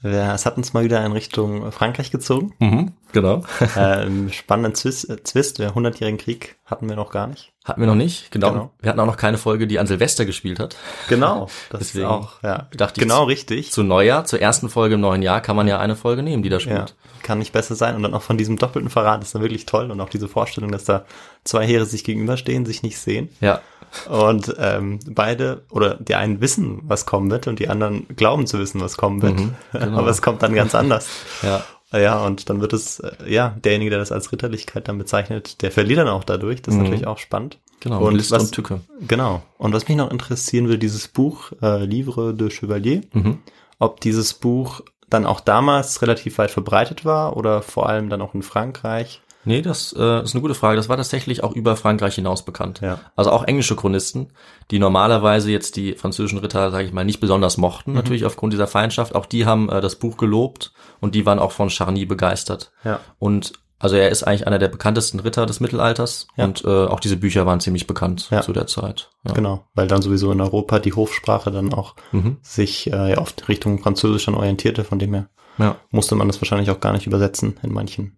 Es hat uns mal wieder in Richtung Frankreich gezogen. Mhm, genau. ähm, spannenden Zwist, äh, Zwist, der hundertjährigen Krieg hatten wir noch gar nicht. Hatten wir noch nicht, genau. genau. Wir hatten auch noch keine Folge, die an Silvester gespielt hat. Genau, das Deswegen ist auch, ja. dachte genau ich, richtig. Zu Neujahr, zur ersten Folge im neuen Jahr kann man ja eine Folge nehmen, die da spielt. Ja, kann nicht besser sein. Und dann auch von diesem doppelten Verrat ist dann wirklich toll. Und auch diese Vorstellung, dass da zwei Heere sich gegenüberstehen, sich nicht sehen. Ja. Und ähm, beide, oder die einen wissen, was kommen wird und die anderen glauben zu wissen, was kommen wird. Mhm, genau. Aber es kommt dann ganz anders. ja. ja, und dann wird es, ja, derjenige, der das als Ritterlichkeit dann bezeichnet, der verliert dann auch dadurch. Das ist mhm. natürlich auch spannend. Genau, und List was, und Tücke. Genau. Und was mich noch interessieren will, dieses Buch, äh, Livre de Chevalerie, mhm. ob dieses Buch dann auch damals relativ weit verbreitet war oder vor allem dann auch in Frankreich. Nee, das äh, ist eine gute Frage. Das war tatsächlich auch über Frankreich hinaus bekannt. Ja. Also auch englische Chronisten, die normalerweise jetzt die französischen Ritter, sage ich mal, nicht besonders mochten, mhm. natürlich aufgrund dieser Feindschaft. Auch die haben äh, das Buch gelobt und die waren auch von Charny begeistert. Ja. Und also er ist eigentlich einer der bekanntesten Ritter des Mittelalters ja. und äh, auch diese Bücher waren ziemlich bekannt ja. zu der Zeit. Ja. Genau, weil dann sowieso in Europa die Hofsprache dann auch mhm. sich äh, ja oft Richtung Französisch dann orientierte, von dem her ja. musste man das wahrscheinlich auch gar nicht übersetzen in manchen.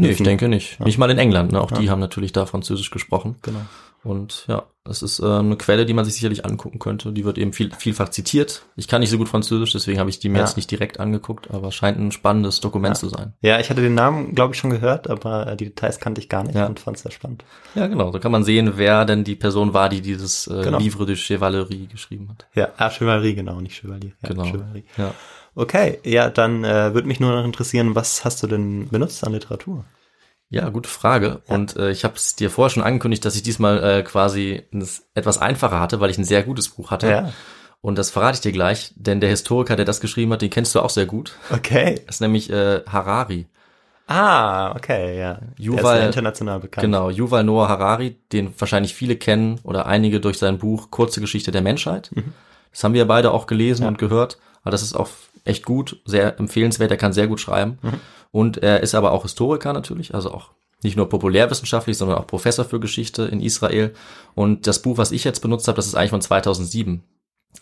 Nee, ich denke nicht. Ja. Nicht mal in England, ne? Auch ja. die haben natürlich da Französisch gesprochen. Genau. Und ja, das ist äh, eine Quelle, die man sich sicherlich angucken könnte. Die wird eben viel, vielfach zitiert. Ich kann nicht so gut Französisch, deswegen habe ich die mir ja. jetzt nicht direkt angeguckt, aber scheint ein spannendes Dokument ja. zu sein. Ja, ich hatte den Namen, glaube ich, schon gehört, aber die Details kannte ich gar nicht ja. und fand es sehr spannend. Ja, genau. So kann man sehen, wer denn die Person war, die dieses äh, genau. Livre de Chevalerie geschrieben hat. Ja, ah, Chevalerie, genau, nicht Chevalier. Ja, genau. Chevalerie. Ja. Okay, ja, dann äh, würde mich nur noch interessieren, was hast du denn benutzt an Literatur? Ja, gute Frage. Ja. Und äh, ich habe es dir vorher schon angekündigt, dass ich diesmal äh, quasi etwas einfacher hatte, weil ich ein sehr gutes Buch hatte. Ja. Und das verrate ich dir gleich, denn der Historiker, der das geschrieben hat, den kennst du auch sehr gut. Okay. Das ist nämlich äh, Harari. Ah, okay, ja. Yuval, der ist ja international bekannt. Genau, Yuval Noah Harari, den wahrscheinlich viele kennen oder einige durch sein Buch Kurze Geschichte der Menschheit. Mhm. Das haben wir beide auch gelesen ja. und gehört. Aber das ist auch echt gut, sehr empfehlenswert, er kann sehr gut schreiben. Mhm. Und er ist aber auch Historiker natürlich, also auch nicht nur populärwissenschaftlich, sondern auch Professor für Geschichte in Israel. Und das Buch, was ich jetzt benutzt habe, das ist eigentlich von zweitausendsieben.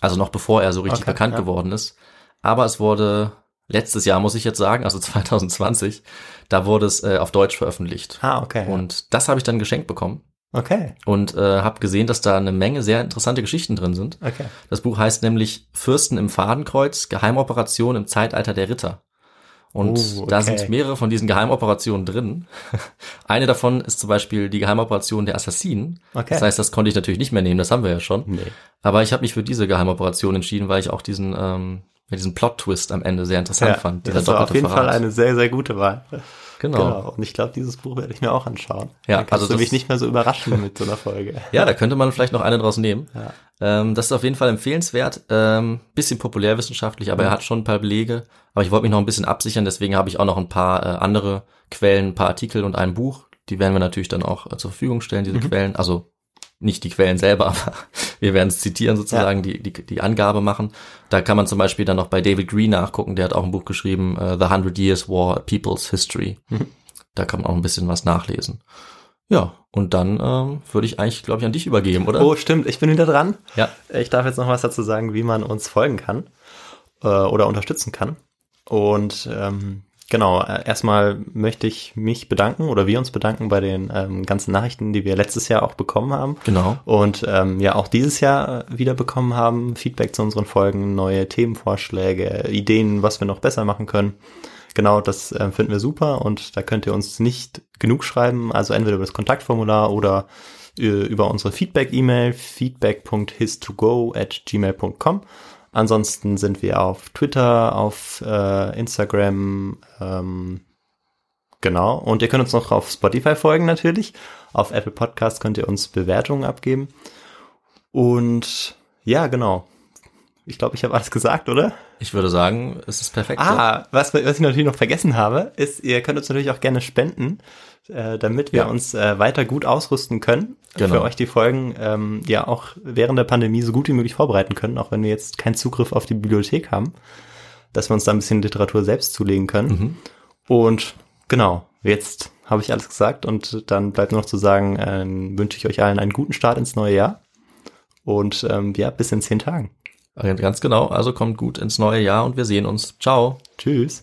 Also noch bevor er so richtig okay, bekannt ja. geworden ist. Aber es wurde letztes Jahr, muss ich jetzt sagen, also zwanzig zwanzig, da wurde es äh, auf Deutsch veröffentlicht. Ah, okay. Ja. Und das habe ich dann geschenkt bekommen. Okay. Und äh, habe gesehen, dass da eine Menge sehr interessante Geschichten drin sind. Okay. Das Buch heißt nämlich Fürsten im Fadenkreuz, Geheimoperation im Zeitalter der Ritter. Und oh, okay. da sind mehrere von diesen Geheimoperationen drin. Eine davon ist zum Beispiel die Geheimoperation der Assassinen. Okay. Das heißt, das konnte ich natürlich nicht mehr nehmen, das haben wir ja schon. Nee. Aber ich habe mich für diese Geheimoperation entschieden, weil ich auch diesen ähm, diesen Plot-Twist am Ende sehr interessant ja, fand. Das war auf jeden Verrat. Fall eine sehr, sehr gute Wahl. Genau. genau. Und ich glaube, dieses Buch werde ich mir auch anschauen. Ja, dann kannst also du mich nicht mehr so überraschen mit so einer Folge. Ja, da könnte man vielleicht noch eine draus nehmen. Ja. Ähm, das ist auf jeden Fall empfehlenswert. Ähm, bisschen populärwissenschaftlich, aber ja. er hat schon ein paar Belege. Aber ich wollte mich noch ein bisschen absichern, deswegen habe ich auch noch ein paar äh, andere Quellen, ein paar Artikel und ein Buch. Die werden wir natürlich dann auch äh, zur Verfügung stellen, diese mhm. Quellen. Also nicht die Quellen selber, aber wir werden es zitieren sozusagen, ja. die, die die Angabe machen. Da kann man zum Beispiel dann noch bei David Green nachgucken, der hat auch ein Buch geschrieben, uh, The Hundred Years War, People's History. Mhm. Da kann man auch ein bisschen was nachlesen. Ja, und dann ähm, würde ich eigentlich, glaube ich, an dich übergeben, oder? Oh, stimmt, ich bin wieder dran. Ja. Ich darf jetzt noch was dazu sagen, wie man uns folgen kann äh, oder unterstützen kann. Und ähm, genau, erstmal möchte ich mich bedanken oder wir uns bedanken bei den ähm, ganzen Nachrichten, die wir letztes Jahr auch bekommen haben. Genau. Und ähm, ja, auch dieses Jahr wieder bekommen haben. Feedback zu unseren Folgen, neue Themenvorschläge, Ideen, was wir noch besser machen können. Genau, das äh, finden wir super und da könnt ihr uns nicht genug schreiben. Also entweder über das Kontaktformular oder äh, über unsere Feedback-E-Mail feedback punkt his to go at gmail punkt com. Ansonsten sind wir auf Twitter, auf äh, Instagram, ähm, genau. Und ihr könnt uns noch auf Spotify folgen natürlich. Auf Apple Podcasts könnt ihr uns Bewertungen abgeben. Und ja, genau. Ich glaube, ich habe alles gesagt, oder? Ich würde sagen, es ist perfekt. Ah, so. was, was ich natürlich noch vergessen habe, ist, ihr könnt uns natürlich auch gerne spenden, äh, damit wir ja. uns äh, weiter gut ausrüsten können. Genau. Für euch die Folgen ähm, ja auch während der Pandemie so gut wie möglich vorbereiten können, auch wenn wir jetzt keinen Zugriff auf die Bibliothek haben, dass wir uns da ein bisschen Literatur selbst zulegen können. Mhm. Und genau, jetzt habe ich alles gesagt und dann bleibt nur noch zu sagen, äh, wünsche ich euch allen einen guten Start ins neue Jahr und ähm, ja, bis in zehn Tagen. Ganz genau, also kommt gut ins neue Jahr und wir sehen uns. Ciao. Tschüss.